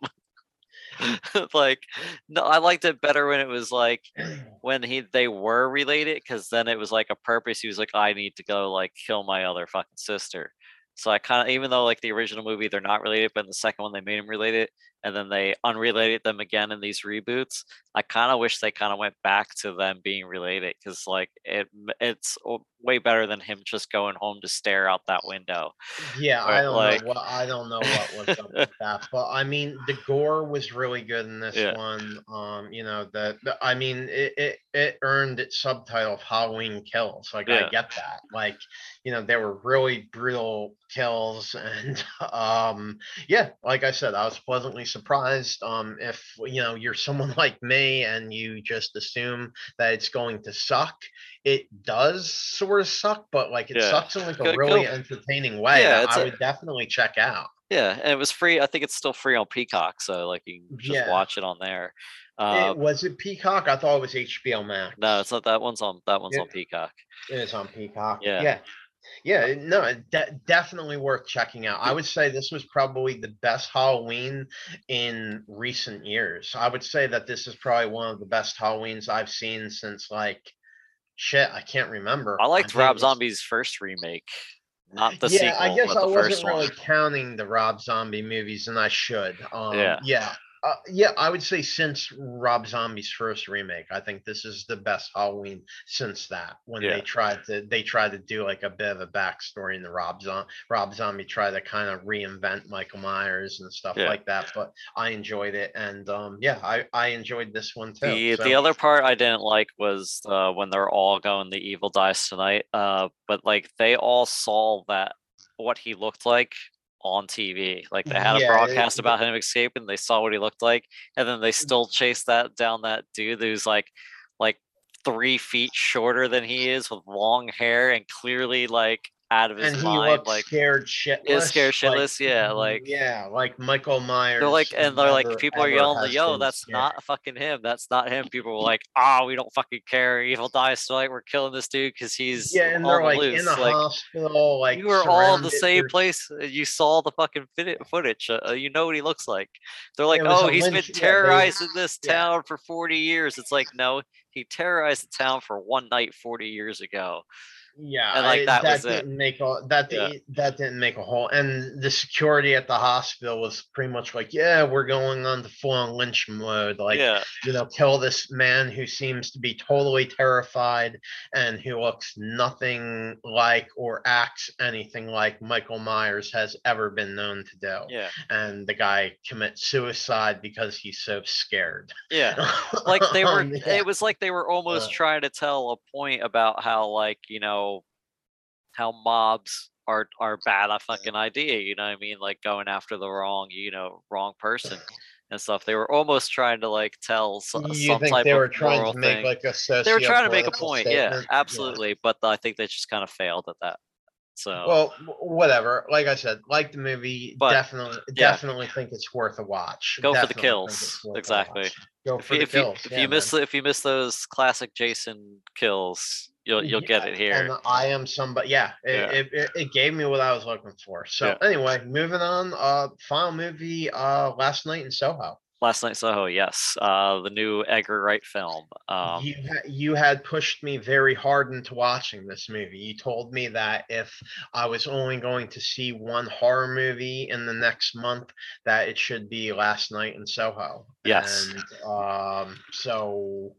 Like, no, I liked it better when it was like when he they were related, because then it was like a purpose. He was like, I need to go like kill my other fucking sister. So I kind of, even though like the original movie they're not related, but in the second one they made them related, and then they unrelated them again in these reboots. I kind of wish they kind of went back to them being related, because like it it's way better than him just going home to stare out that window. Yeah, but I don't like... know. What, I don't know what was up with that, but I mean the gore was really good in this yeah. one. Um, you know the, the I mean it, it it earned its subtitle of Halloween Kills. Like yeah. I get that. Like you know they were really brutal kills, and um yeah, like I said, I was pleasantly surprised. Um if you know you're someone like me and you just assume that it's going to suck, it does sort of suck, but like it yeah. sucks in like a go, really go. entertaining way. yeah, I would a, definitely check out. Yeah and it was free. I think it's still free on Peacock, so like you can just yeah. watch it on there. Um, it, was it Peacock? I thought it was H B O Max. No, it's not. That one's on that one's it, on Peacock. It is on Peacock. yeah yeah Yeah, no, de- definitely worth checking out. I would say this was probably the best Halloween in recent years. I would say that this is probably one of the best Halloweens I've seen since, like, shit, I can't remember. I liked I Rob was... Zombie's first remake, not the yeah, sequel. Yeah, I guess I wasn't really one. counting the Rob Zombie movies, and I should. Um, yeah. Yeah. Uh, yeah, I would say since Rob Zombie's first remake, I think this is the best Halloween since that. When yeah. they tried to they tried to do like a bit of a backstory in the Rob Zombie. Rob Zombie tried to kind of reinvent Michael Myers and stuff yeah. like that. But I enjoyed it, and um, yeah, I, I enjoyed this one too. The, so. the other part I didn't like was uh, when they're all going the evil dies tonight. Uh, but like they all saw that what he looked like on T V. Like they had a yeah, broadcast it, about him escaping, they saw what he looked like, and then they still chased that down that dude who's like like three feet shorter than he is with long hair and clearly like out of his and mind, like scared shitless. Is scared shitless, like, yeah, like yeah, like Michael Myers. They're like, and they're like, people are yelling, "Yo, that's scared. Not fucking him. That's not him." People were like, "Ah, oh, we don't fucking care. Evil dies tonight. We're killing this dude because he's yeah." And they're like loose. in the like, hospital, like you were all in the same or... place. You saw the fucking footage. Uh, you know what he looks like. They're like, "Oh, he's lynch- been terrorizing yeah, this yeah. town for forty years." It's like, no, he terrorized the town for one night forty years ago. Yeah, and like that, I, that was didn't it. Make a that yeah. the, that didn't make a hole, and the security at the hospital was pretty much like, yeah, we're going on the full on lynch mode, like yeah. you know, kill this man who seems to be totally terrified and who looks nothing like or acts anything like Michael Myers has ever been known to do. Yeah, and the guy commits suicide because he's so scared. Yeah, like they were. Yeah. It was like they were almost uh, trying to tell a point about how, like, you know, how mobs are are bad a fucking idea, you know what I mean? Like going after the wrong, you know, wrong person and stuff. They were almost trying to like tell some, you some think type they were of trying moral to make thing. Like a they were trying to make a point, statement. yeah, absolutely. Yeah. But I think they just kind of failed at that. So well, whatever. Like I said, like the movie, but, definitely, yeah. definitely think it's worth a watch. Go definitely for the kills, exactly. Go for if, the if kills. You, if yeah, you miss, man. if you miss those classic Jason kills. You'll you'll yeah, get it here. And I am somebody. Yeah, it, yeah. It, it, it gave me what I was looking for. So yeah. anyway, moving on. Uh, final movie. Uh, Last Night in Soho. Last Night in Soho. Yes. Uh, the new Edgar Wright film. Um, you you had pushed me very hard into watching this movie. You told me that if I was only going to see one horror movie in the next month, that it should be Last Night in Soho. Yes. And, um. So.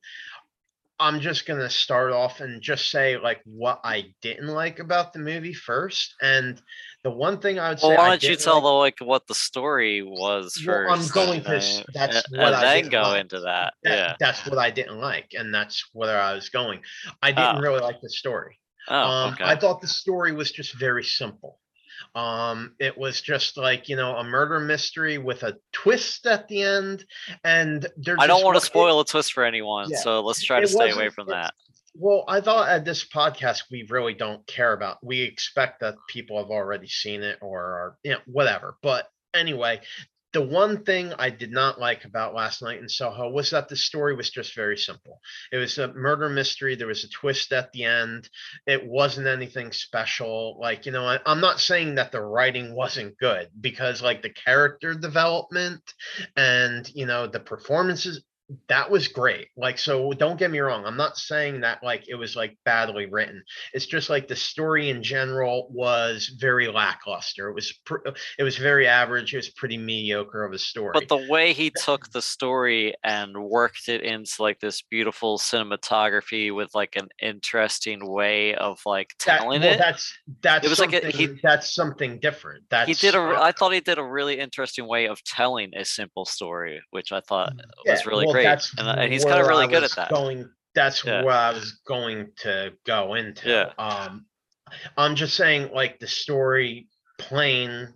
I'm just going to start off and just say like what I didn't like about the movie first. And the one thing I would well, say, why don't you tell like, the like what the story was well, first? I'm going to uh, that's uh, what and I then go like. into that. that. Yeah, that's what I didn't like, and that's where I was going. I didn't oh. really like the story. Oh, um, okay. I thought the story was just very simple. Um, it was just like, you know, a murder mystery with a twist at the end, and I don't want to spoil it, a twist for anyone, yeah, so let's try to stay away from that. Well, I thought at this podcast we really don't care about. We expect that people have already seen it or are, you know, whatever. But anyway, the one thing I did not like about Last Night in Soho was that the story was just very simple. It was a murder mystery. There was a twist at the end. It wasn't anything special. Like, you know, I, I'm not saying that the writing wasn't good, because like the character development and, you know, the performances, that was great. Like, so don't get me wrong. I'm not saying that like it was like badly written. It's just like the story in general was very lackluster. It was pr- it was very average. It was pretty mediocre of a story. But the way he took the story and worked it into like this beautiful cinematography with like an interesting way of like telling that, well, it. That's that's it was something, like a, he, that's something different. That's, he did a. Uh, I thought he did a really interesting way of telling a simple story, which I thought yeah, was really. Well, great. That's and, and he's kind of really good at that. Going, that's yeah. where I was going to go into. Yeah. Um, I'm just saying, like the story, plain,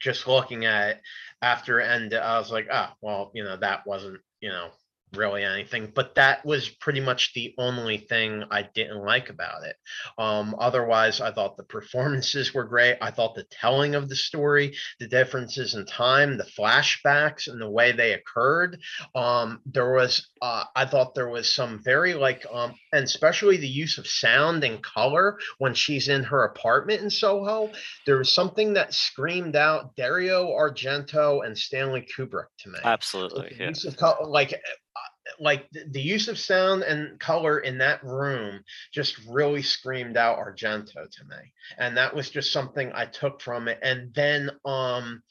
just looking at it after end, I was like, ah, oh, well, you know, that wasn't, you know, really anything. But that was pretty much the only thing I didn't like about it. Um, otherwise, I thought the performances were great. I thought the telling of the story, the differences in time, the flashbacks and the way they occurred. Um, there was uh, I thought there was some very like um, and especially the use of sound and color when she's in her apartment in Soho. There was something that screamed out Dario Argento and Stanley Kubrick to me. Absolutely. Yeah. Use of color, like like the use of sound and color in that room just really screamed out Argento to me. And that was just something I took from it. And then um,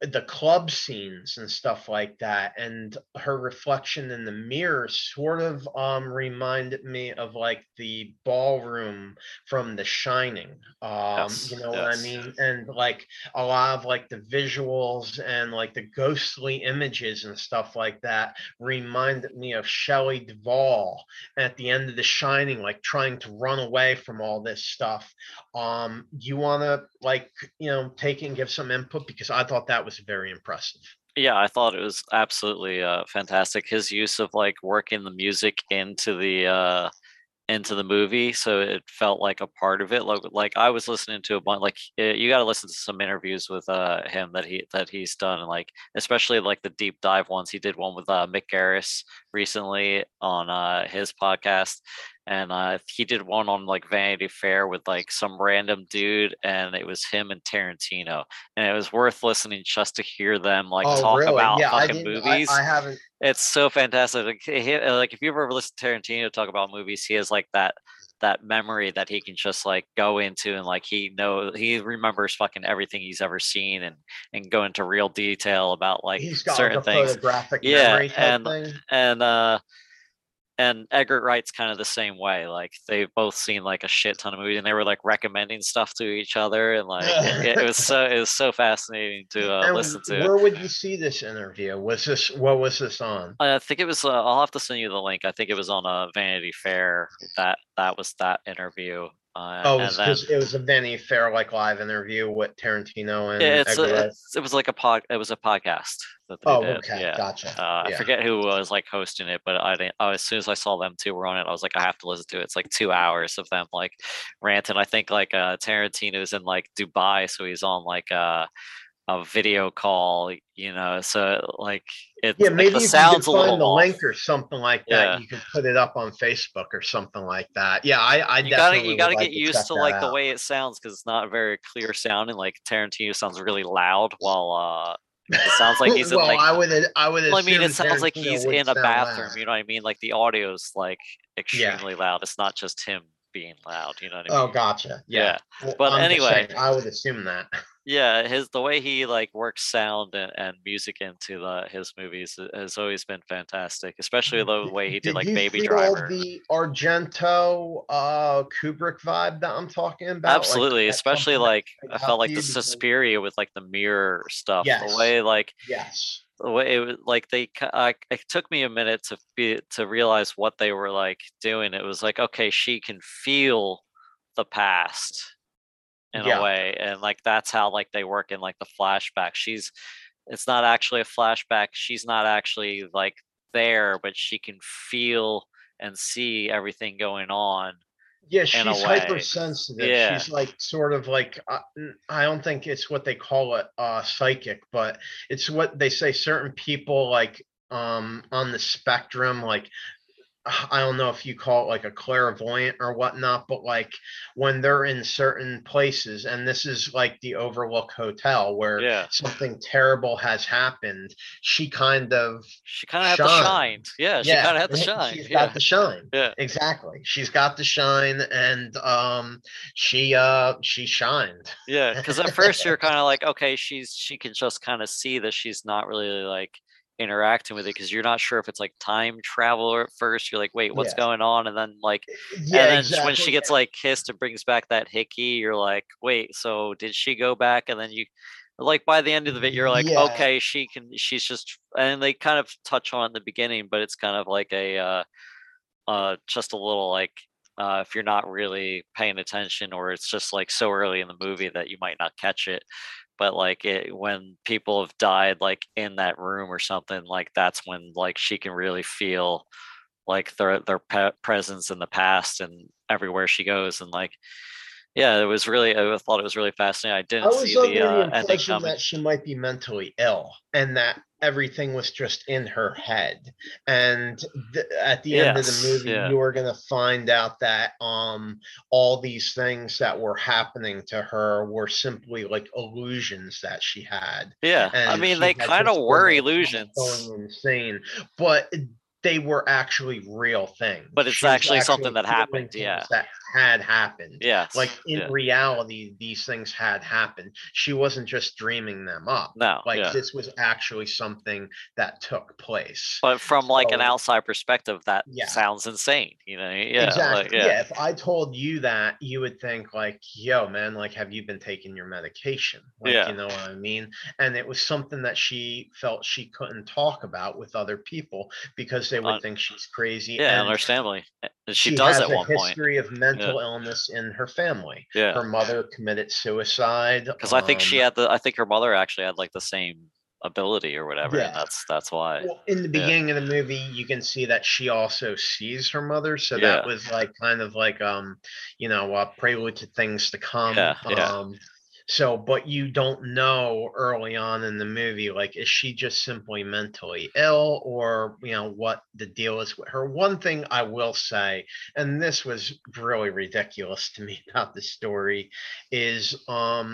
the club scenes and stuff like that, and her reflection in the mirror sort of um, reminded me of like the ballroom from The Shining. Um, yes, you know yes. what I mean? And like a lot of like the visuals and like the ghostly images and stuff like that reminded me of Shelley Duvall at the end of The Shining, like trying to run away from all this stuff. Um, you want to like, you know, take and give some input, because I thought that was very impressive. Yeah, I thought it was absolutely uh, fantastic. His use of like working the music into the uh, into the movie, so it felt like a part of it. Like, like I was listening to a bunch. Like you got to listen to some interviews with uh, him that he that he's done, and like especially like the deep dive ones. He did one with uh, Mick Garris recently on uh, his podcast. And uh, he did one on like Vanity Fair with like some random dude, and it was him and Tarantino, and it was worth listening just to hear them like oh, talk really? about yeah, fucking I movies. I, I haven't. It's so fantastic. Like, he, like if you ever listen to Tarantino talk about movies, he has like that that memory that he can just like go into, and like he knows, he remembers fucking everything he's ever seen, and and go into real detail about like he's got certain like a things. Photographic yeah, memory type and thing. and uh, and Edgar Wright's kind of the same way. Like they've both seen like a shit ton of movies, and they were like recommending stuff to each other, and like yeah. it, it was so it was so fascinating to uh, listen to. Where would you see this interview? Was this what was this on? I think it was. Uh, I'll have to send you the link. I think it was on a uh, Vanity Fair. That that was that interview. Uh, oh, it was, then, just, it was a Vanity Fair like live interview with Tarantino and it's a, it's, it was like a pod. It was a podcast. That they oh, did. okay, yeah. gotcha. Uh, yeah. I forget who was like hosting it, but I didn't. Oh, as soon as I saw them two were on it, I was like, I have to listen to it. It's like two hours of them like ranting. I think like uh, Tarantino's in like Dubai, so he's on like uh, a video call, you know. So like it. Yeah, maybe like, the you sounds can find a little the off. link or something like that. Yeah. You can put it up on Facebook or something like that. Yeah, I, I you definitely gotta you gotta like get to used to like out. the way it sounds, because it's not very clear sounding. Like Tarantino sounds really loud while. Uh, It sounds like he's in well, like I would I would well, I mean it sounds like he's in a bathroom, loud. you know what I mean? Like the audio's like extremely yeah. loud. It's not just him being loud, you know what I mean? Oh, gotcha. Yeah. yeah. Well, but I'm anyway, saying, I would assume that. Yeah, his the way he like works sound and, and music into the his movies has always been fantastic, especially the way he did, did like Baby Driver. The Argento uh, Kubrick vibe that I'm talking about. Absolutely, like, especially like I felt like the because... Suspiria with like the mirror stuff. Yes. The way like yes, the way it was like they. Uh, it took me a minute to be, to realize what they were like doing. It was like, okay, she can feel the past. in yeah. a way, and like that's how like they work in like the flashback. She's it's not actually a flashback, she's not actually like there, but she can feel and see everything going on. Yeah, she's hypersensitive. Yeah. She's like sort of like uh, I don't think it's what they call it uh psychic, but it's what they say certain people like um on the spectrum, like I don't know if you call it like a clairvoyant or whatnot, but like when they're in certain places, and this is like the Overlook Hotel where yeah. something terrible has happened, she kind of she kind of had to shine. Yeah, she yeah. kind of had to shine. She's yeah. got the shine. Yeah, exactly. She's got the shine, and um, she uh she shined. Yeah, because at first you're kind of like, okay, she's she can just kind of see that she's not really like interacting with it, because you're not sure if it's like time travel at first. You're like, wait, what's yeah. going on? And then like yeah, and then exactly. when she gets like kissed and brings back that hickey, you're like, wait, so did she go back? And then you like by the end of it you're like yeah. okay, she can she's just and they kind of touch on it in the beginning, but it's kind of like a uh uh just a little like uh if you're not really paying attention, or it's just like so early in the movie that you might not catch it. But like it, when people have died, like in that room or something, like that's when like she can really feel like their their pe- presence in the past and everywhere she goes. And like, yeah, it was really, I thought it was really fascinating. I didn't I was see the uh, the ending coming. That she might be mentally ill, and that everything was just in her head. And th- at the yes, end of the movie, yeah. you were going to find out that um, all these things that were happening to her were simply like illusions that she had. Yeah. And I mean, they kind of were illusions. Going insane. But they were actually real things. But it's actually, actually something that happened. Yeah. That had happened. Yeah. Like in yeah. reality, these things had happened. She wasn't just dreaming them up. No. Like yeah. this was actually something that took place. But from so, like an outside perspective, that yeah. sounds insane. You know? Yeah. Exactly. Like, yeah. yeah. If I told you that, you would think like, yo, man, like, have you been taking your medication? Like, yeah. you know what I mean? And it was something that she felt she couldn't talk about with other people, because they They would um, think she's crazy. Yeah, and understandably. She, she does has at a one history point. of mental yeah. illness in her family. Yeah. Her mother committed suicide. Because um, I think she had the I think her mother actually had like the same ability or whatever. Yeah. And that's that's why. Well, in the beginning yeah. of the movie, you can see that she also sees her mother. So yeah. that was like kind of like um, you know, uh, prelude to things to come. Yeah. Yeah. Um So, but you don't know early on in the movie, like, is she just simply mentally ill, or, you know, what the deal is with her? One thing I will say, and this was really ridiculous to me about the story, is um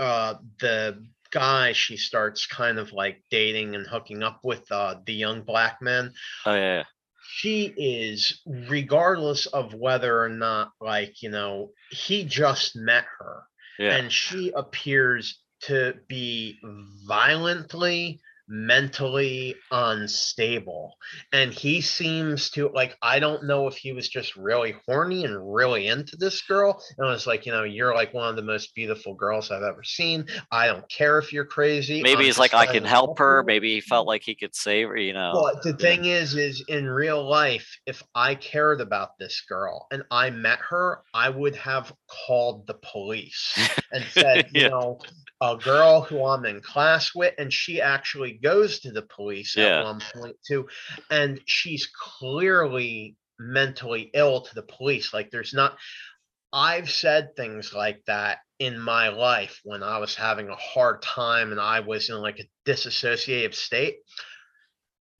uh the guy she starts kind of like dating and hooking up with, uh the young black man. Oh, yeah. she is, regardless of whether or not, like, you know, he just met her. Yeah. And she appears to be violently, mentally unstable. And he seems to, like, I don't know if he was just really horny and really into this girl. And I was like, you know, you're like one of the most beautiful girls I've ever seen. I don't care if you're crazy. Maybe I'm he's like, I can help her. her. Maybe he felt like he could save her, you know. Well, the yeah. thing is, is in real life, if I cared about this girl and I met her, I would have called the police and said, yeah. you know, a girl who I'm in class with, and she actually goes to the police yeah. at one point too, and she's clearly mentally ill to the police. Like, there's not, I've said things like that in my life when I was having a hard time and I was in like a disassociative state.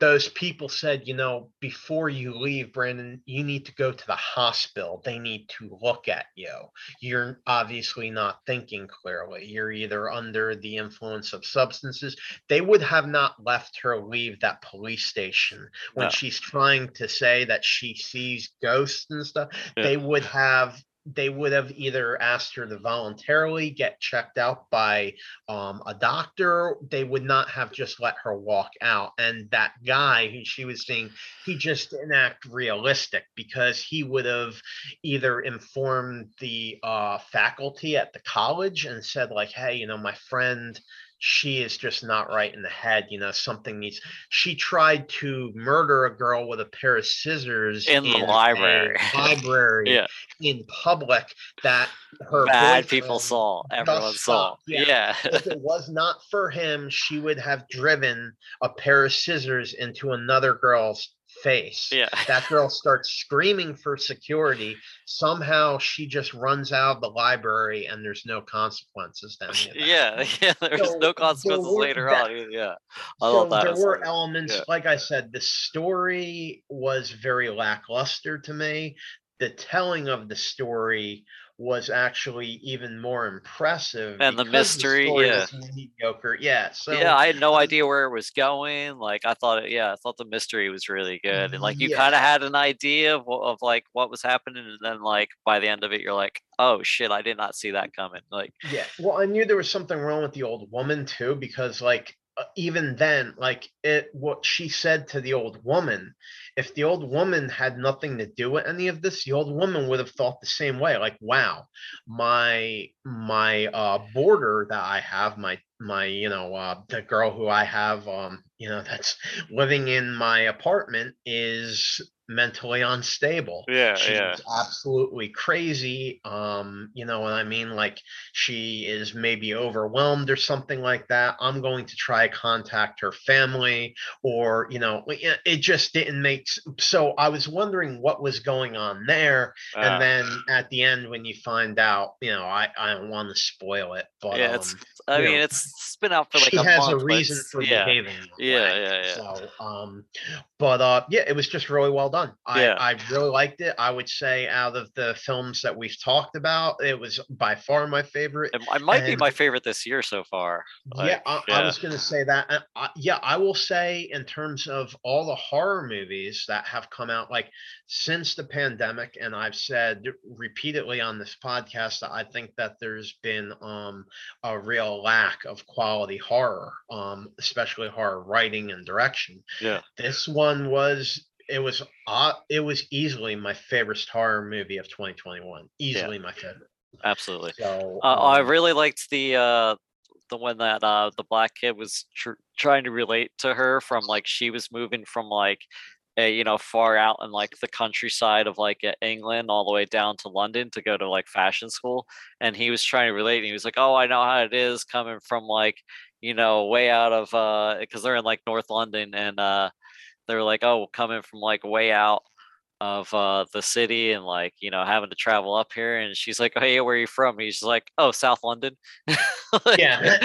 Those people said, you know, before you leave, Brandon, you need to go to the hospital. They need to look at you. You're obviously not thinking clearly. You're either under the influence of substances. They would have not left her leave that police station when no. she's trying to say that she sees ghosts and stuff. Yeah. They would have they would have either asked her to voluntarily get checked out by um, a doctor. They would not have just let her walk out. And that guy who she was seeing, he just didn't act realistic, because he would have either informed the uh, faculty at the college and said like, hey, you know, my friend, she is just not right in the head. You know, something needs, she tried to murder a girl with a pair of scissors in, in the library, library yeah. in public, that her bad people saw, everyone saw. Yeah. yeah. If it was not for him, she would have driven a pair of scissors into another girl's face. Yeah. That girl starts screaming for security. Somehow she just runs out of the library, and there's no consequences then. Yeah, yeah, there's so, no consequences there later that, on. Yeah. I so love that. There were elements, yeah. like I said, the story was very lackluster to me. The telling of the story was actually even more impressive, and the mystery the yeah mediocre yeah so yeah I had no idea where it was going. Like, I thought it, yeah I thought the mystery was really good, and like you yeah. kind of had an idea of, of like what was happening, and then like by the end of it you're like, oh shit, I did not see that coming. Like, yeah well I knew there was something wrong with the old woman too, because like even then, like it what she said to the old woman, if the old woman had nothing to do with any of this, the old woman would have thought the same way. Like, wow, my my uh boarder that I have, my my you know uh the girl who I have um you know that's living in my apartment is mentally unstable. Yeah, she's yeah. absolutely crazy. Um, you know what I mean? Like, she is maybe overwhelmed or something like that. I'm going to try to contact her family, or, you know, it just didn't make. So I was wondering what was going on there. Uh, and then at the end, when you find out, you know, I, I don't want to spoil it, but yeah, um, it's, I mean, know, it's been out for like she a has month, a reason for yeah. behaving. Yeah, right? yeah, yeah. So, um, but uh, yeah, it was just really well done. I, yeah. I really liked it. I would say out of the films that we've talked about, it was by far my favorite. It might and, be my favorite this year so far. Like, yeah, I, yeah, I was going to say that. I, I, yeah, I will say in terms of all the horror movies that have come out, like since the pandemic, and I've said repeatedly on this podcast that I think that there's been um, a real lack of quality horror, um, especially horror writing and direction. Yeah, this one was. It was uh, it was easily my favorite horror movie of twenty twenty-one. Easily yeah. my favorite. Absolutely. So, uh, um, I really liked the uh, the one that uh, the black kid was tr- trying to relate to her from, like she was moving from like a, you know far out in like the countryside of like England all the way down to London to go to like fashion school, and he was trying to relate, and he was like, oh, I know how it is coming from like you know way out of because uh, they're in like North London, and uh, they were like, oh, coming from like way out of uh, the city and like, you know, having to travel up here. And she's like, hey, where are you from? And he's like, oh, South London. like, yeah.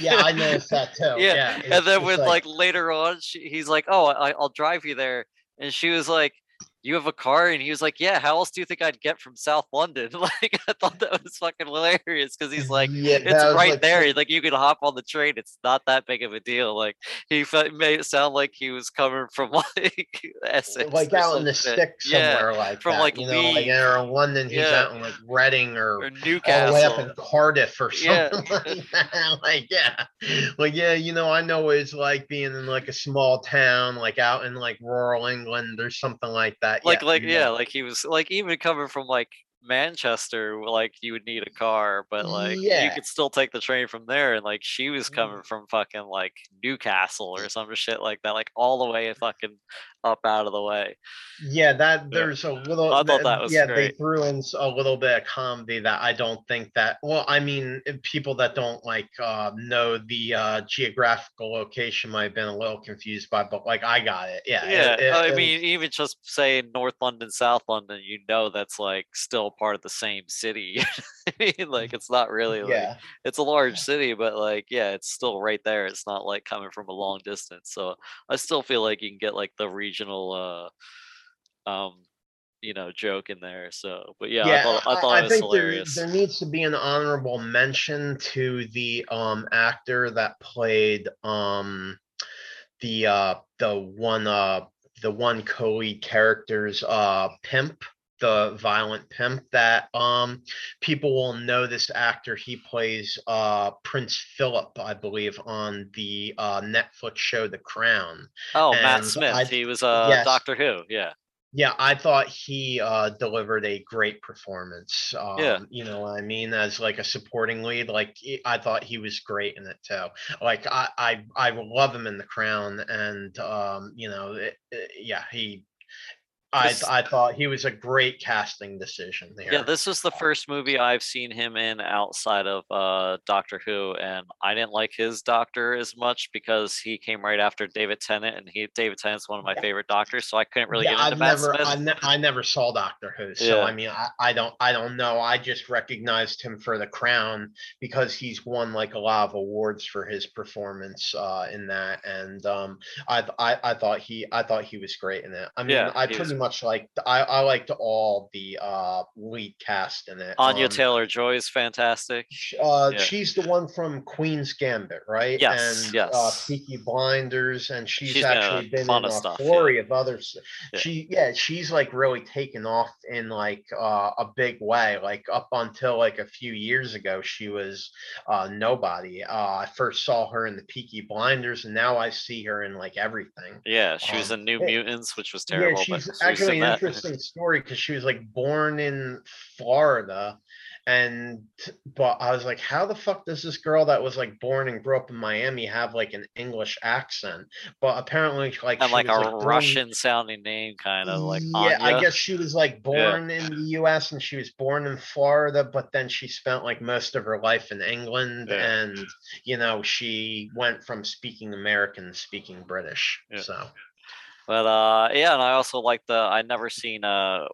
Yeah. I noticed that too. Yeah. yeah and then with like, like later on, she, he's like, oh, I, I'll drive you there. And she was like, you have a car? And he was like, yeah, how else do you think I'd get from South London? Like, I thought that was fucking hilarious, because he's like, yeah, it's right like, there. He's like, you can hop on the train. It's not that big of a deal. Like, he made it sound like he was coming from, like, Essex. Like, out in the sticks somewhere, yeah, like from that, like, you know, like, or in London, he's yeah. out in, like, Reading or, or Newcastle. All the way up in Cardiff or something yeah. like that. Like, yeah. Like, yeah, you know, I know it's like being in, like, a small town, like, out in, like, rural England or something like that. Like, yeah, like, yeah. yeah, like he was like, even coming from like Manchester, like you would need a car, but like yeah. you could still take the train from there. And like she was coming from fucking like Newcastle or some shit like that, like all the way fucking up out of the way. Yeah, that there's yeah. a little. I thought that was yeah. great. They threw in a little bit of comedy that I don't think that. Well, I mean, people that don't like uh, know the uh, geographical location might have been a little confused by, but like I got it. Yeah, yeah. It, it, I it, mean, it, even just saying North London, South London, you know, that's like still part of the same city. I mean, like it's not really. Like, yeah. It's a large city, but like yeah, it's still right there. It's not like coming from a long distance. So I still feel like you can get like the region. Regional, uh, um, you know, joke in there. So, but yeah, yeah I thought, I thought I, it was I think hilarious. There, there needs to be an honorable mention to the um actor that played um the uh the one uh the one co-lead character's uh pimp, the violent pimp. That um people will know this actor. He plays uh Prince Philip, I believe, on the uh Netflix show The Crown. Oh, and Matt Smith. I, he was uh yes. Doctor Who. Yeah. Yeah, I thought he uh delivered a great performance. Um yeah. You know what I mean? As like a supporting lead, like I thought he was great in it too. Like I I, I love him in The Crown, and um you know it, it, yeah he. I I thought he was a great casting decision there. Yeah, this was the first movie I've seen him in outside of uh, Doctor Who, and I didn't like his Doctor as much because he came right after David Tennant, and he David Tennant's one of my yeah. favorite Doctors, so I couldn't really yeah, get into I've Matt never, Smith. I, ne- I never saw Doctor Who, so yeah. I mean, I, I don't I don't know. I just recognized him for The Crown because he's won like a lot of awards for his performance uh, in that, and um, I, I I thought he I thought he was great in it. I mean, yeah, I pretty much like I, I liked all the uh lead cast in it. Anya um, Taylor-Joy is fantastic. Uh yeah. She's the one from Queen's Gambit, right? Yes, and yes. uh Peaky Blinders, and she's, she's actually been in a stuff, flurry yeah. of others. Yeah. She yeah, she's like really taken off in like uh a big way. Like up until like a few years ago, she was uh nobody. Uh I first saw her in the Peaky Blinders, and now I see her in like everything. Yeah, she was um, in New yeah. Mutants, which was terrible. Yeah, she's actually an interesting story because she was like born in Florida, and but I was like, how the fuck does this girl that was like born and grew up in Miami have like an English accent? But apparently, like, and she like was, a like, Russian born... sounding name, kind of like yeah. Anya. I guess she was like born yeah. in the U S and she was born in Florida, but then she spent like most of her life in England, yeah. and you know she went from speaking American to speaking British. Yeah. So. But uh, yeah, and I also like the I never seen uh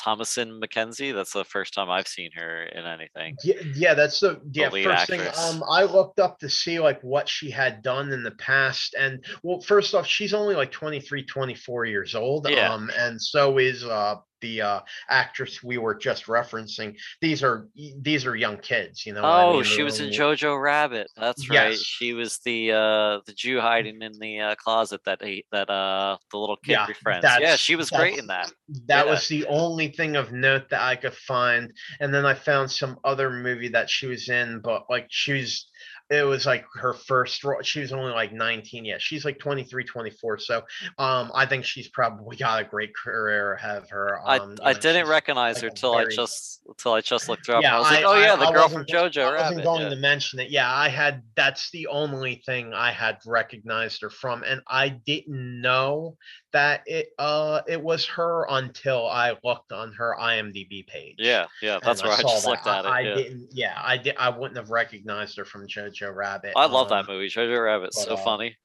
Thomasin McKenzie. That's the first time I've seen her in anything. Yeah, yeah that's the yeah the first actress. thing. Um, I looked up to see like what she had done in the past, and well, first off, she's only like twenty-three, twenty-four years old. Yeah. Um, and so is uh. the uh actress we were just referencing. These are these are young kids, you know. Oh, I mean, she was in Jojo Rabbit. That's yes. right. She was the uh the Jew hiding in the uh, closet that he that uh the little kid yeah, befriends. Yeah, she was great in that. That yeah. was the only thing of note that I could find. And then I found some other movie that she was in, but like she's it was like her first role. She was only like nineteen. Yeah, she's like twenty-three, twenty-four. So um, I think she's probably got a great career ahead of her. Um, I, I know, didn't recognize like her till very... I just till I just looked her up. Yeah, I was I, like, oh I, yeah, the I girl from JoJo I Rabbit. I wasn't going yeah. to mention it. Yeah, I had that's the only thing I had recognized her from, and I didn't know that it uh it was her until I looked on her IMDb page. Yeah, yeah, that's where I, I just that. looked at it. I, I yeah. didn't. Yeah, I did. I wouldn't have recognized her from JoJo Joe Rabbit. I love um, that movie, Jojo Rabbit's but, so uh, funny.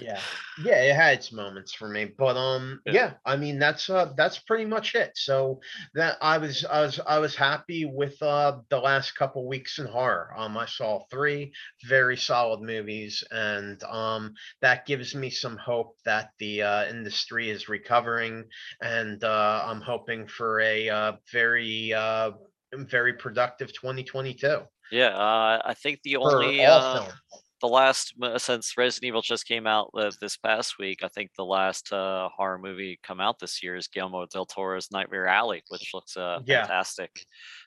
yeah, yeah, it had its moments for me, but um, yeah, yeah I mean that's uh, that's pretty much it. So that I was I was I was happy with uh the last couple weeks in horror. Um, I saw three very solid movies, and um, that gives me some hope that the uh, industry is recovering, and uh, I'm hoping for a uh, very uh, very productive twenty twenty-two. Yeah, uh, I think the only uh, the last since Resident Evil just came out uh, this past week, I think the last uh, horror movie come out this year is Guillermo del Toro's Nightmare Alley, which looks uh, yeah. fantastic.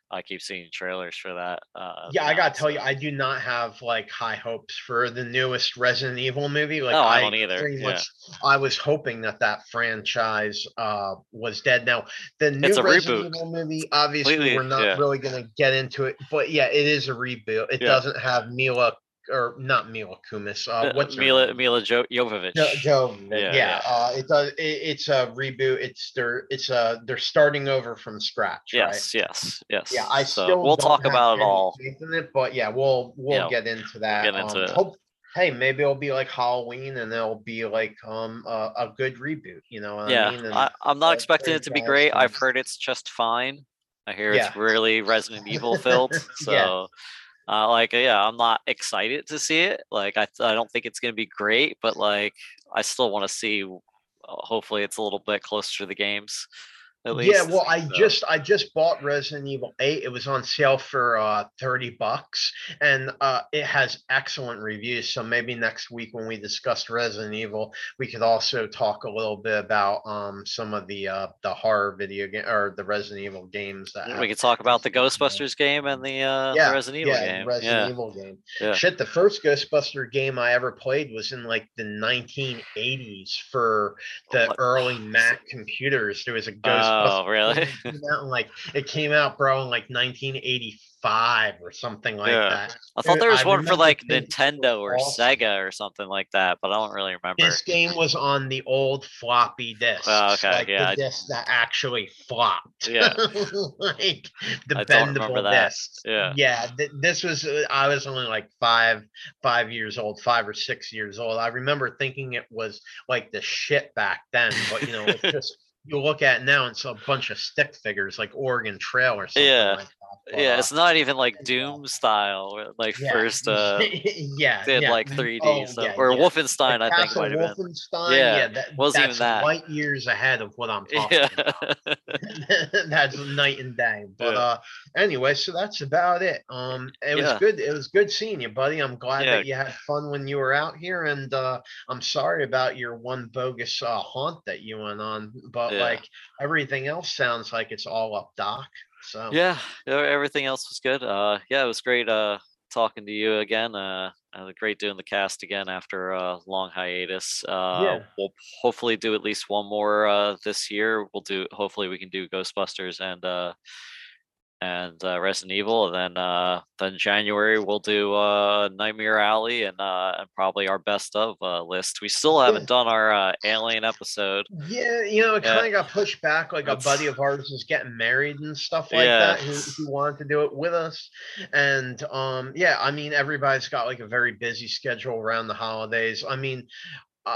I keep seeing trailers for that. Uh, yeah, I gotta tell you, I do not have like high hopes for the newest Resident Evil movie. Like, no, I don't I either. Yeah. Much, I was hoping that that franchise uh, was dead. Now, the new it's a Resident reboot. Evil movie, obviously, Completely, we're not yeah. really gonna get into it, but yeah, it is a reboot. It yeah. doesn't have Mila. Or not Mila Kunis. Uh, what's Mila Mila jo- Jovovich? Jo- Jovovich. Yeah, yeah. yeah. Uh, it does. It, it's a reboot. It's they're it's a they're starting over from scratch. Yes, right? yes, yes. Yeah, I so still we'll talk about it all. In it, but yeah, we'll we'll yeah, get into that. We'll get into um, it. Hope, hey, maybe it'll be like Halloween, and it'll be like um a, a good reboot. You know what yeah, I mean? And, I, I'm not uh, expecting it to be great. Things. I've heard it's just fine. I hear yeah. it's really Resident Evil filled. So. Yeah. Uh, like, yeah, I'm not excited to see it. Like, I I don't think it's going to be great, but, like, I still want to see, uh, hopefully it's a little bit closer to the games, at least. Yeah, well, I so. just I just bought Resident Evil eight. It was on sale for uh, thirty bucks, and uh, it has excellent reviews. So maybe next week when we discuss Resident Evil, we could also talk a little bit about um some of the uh, the horror video game or the Resident Evil games that yeah, we could talk about the Ghostbusters game and the, uh, yeah, the Resident Evil yeah, game. Resident yeah. Evil game. Yeah. Shit, the first Ghostbuster game I ever played was in like the nineteen eighties for the oh, early Mac computers. There was a Ghostbuster. Uh, Oh, really? It came out in like it came out, bro, in like nineteen eighty-five or something like yeah. that. I thought there was I one for like Nintendo or awesome. Sega or something like that, but I don't really remember. This game was on the old floppy disk. Oh, okay, like yeah. The disk that actually flopped. Yeah. like the I bendable disk. Yeah. Yeah. Th- this was I was only like five, five years old, five or six years old. I remember thinking it was like the shit back then, but you know, it's just you look at it now, it's a bunch of stick figures like Oregon Trail or something. Yeah, like that. But, yeah, it's not even like Doom style, like yeah. first. Uh, yeah, did yeah. like three D oh, stuff yeah, or yeah. Wolfenstein, like I think might have been. Yeah, yeah that, wasn't that's even that. Light years ahead of what I'm talking yeah. about. That's night and day. But yeah. uh, anyway, so that's about it. Um, it yeah. was good. It was good seeing you, buddy. I'm glad yeah. that you had fun when you were out here, and uh, I'm sorry about your one bogus uh, haunt that you went on, but. Yeah. Like everything else sounds like it's all up, Doc. So yeah, everything else was good. Uh, yeah, it was great uh, talking to you again. Uh, great doing the cast again after a long hiatus. Uh, yeah. We'll hopefully do at least one more uh, this year. We'll do. Hopefully, we can do Ghostbusters and uh, and uh, Resident Evil, and then uh, then January we'll do uh, Nightmare Alley and uh, and probably our best of uh, list. We still haven't yeah. done our uh, Alien episode. Yeah, you know, it kind of yeah. got pushed back. Like it's... a buddy of ours is getting married and stuff like yeah. that. Who, who wanted to do it with us, and um, yeah, I mean, everybody's got like a very busy schedule around the holidays. I mean.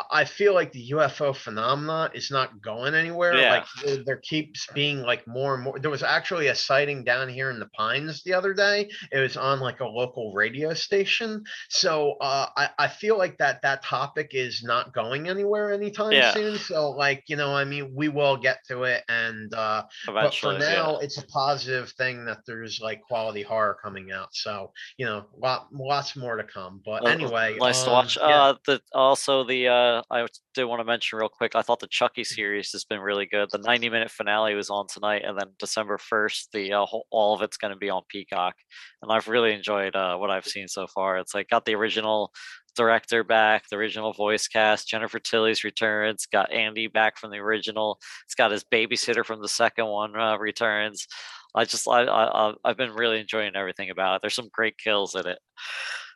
I feel like the U F O phenomena is not going anywhere. Yeah. Like there keeps being like more and more. There was actually a sighting down here in the Pines the other day. It was on like a local radio station. So uh, I, I feel like that that topic is not going anywhere anytime yeah. soon. So like, you know, I mean, we will get to it. And uh, but for now, yeah. it's a positive thing that there's like quality horror coming out. So, you know, lot, lots more to come. But well, anyway. Nice um, to watch. Yeah. Uh, the, also the... Uh, Uh, I did want to mention real quick, I thought the Chucky series has been really good. The ninety minute finale was on tonight, and then December first, the uh, whole, all of it's going to be on Peacock. And I've really enjoyed uh, what I've seen so far. It's like got the original director back, the original voice cast, Jennifer Tilly's returns, got Andy back from the original. It's got his babysitter from the second one uh, returns. I just, I, I, I've been really enjoying everything about it. There's some great kills in it.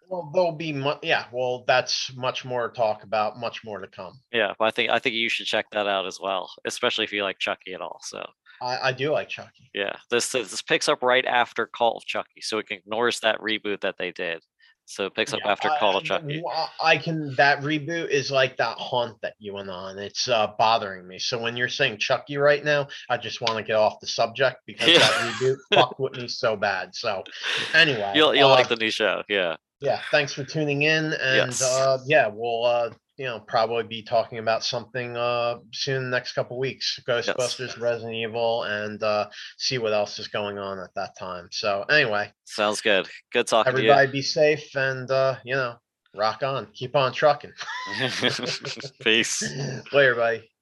Well, there'll be mu- yeah. Well, that's much more to talk about, much more to come. Yeah, but I think I think you should check that out as well, especially if you like Chucky at all. So I, I do like Chucky. Yeah, this this picks up right after Call of Chucky, so it ignores that reboot that they did. So it picks up yeah, after Call of Chucky. I can, that reboot is like that haunt that you went on. It's uh, bothering me. So when you're saying Chucky right now, I just want to get off the subject because yeah. that reboot fucked with me so bad. So anyway. You'll, you'll uh, like the new show. Yeah. Yeah. Thanks for tuning in. And yes. uh, yeah, we'll, uh, you know, probably be talking about something uh, soon in the next couple of weeks. Ghostbusters, yes. Resident Evil, and uh, see what else is going on at that time. So anyway. Sounds good. Good talking to you. Everybody be safe and, uh, you know, rock on. Keep on trucking. Peace. Later, buddy.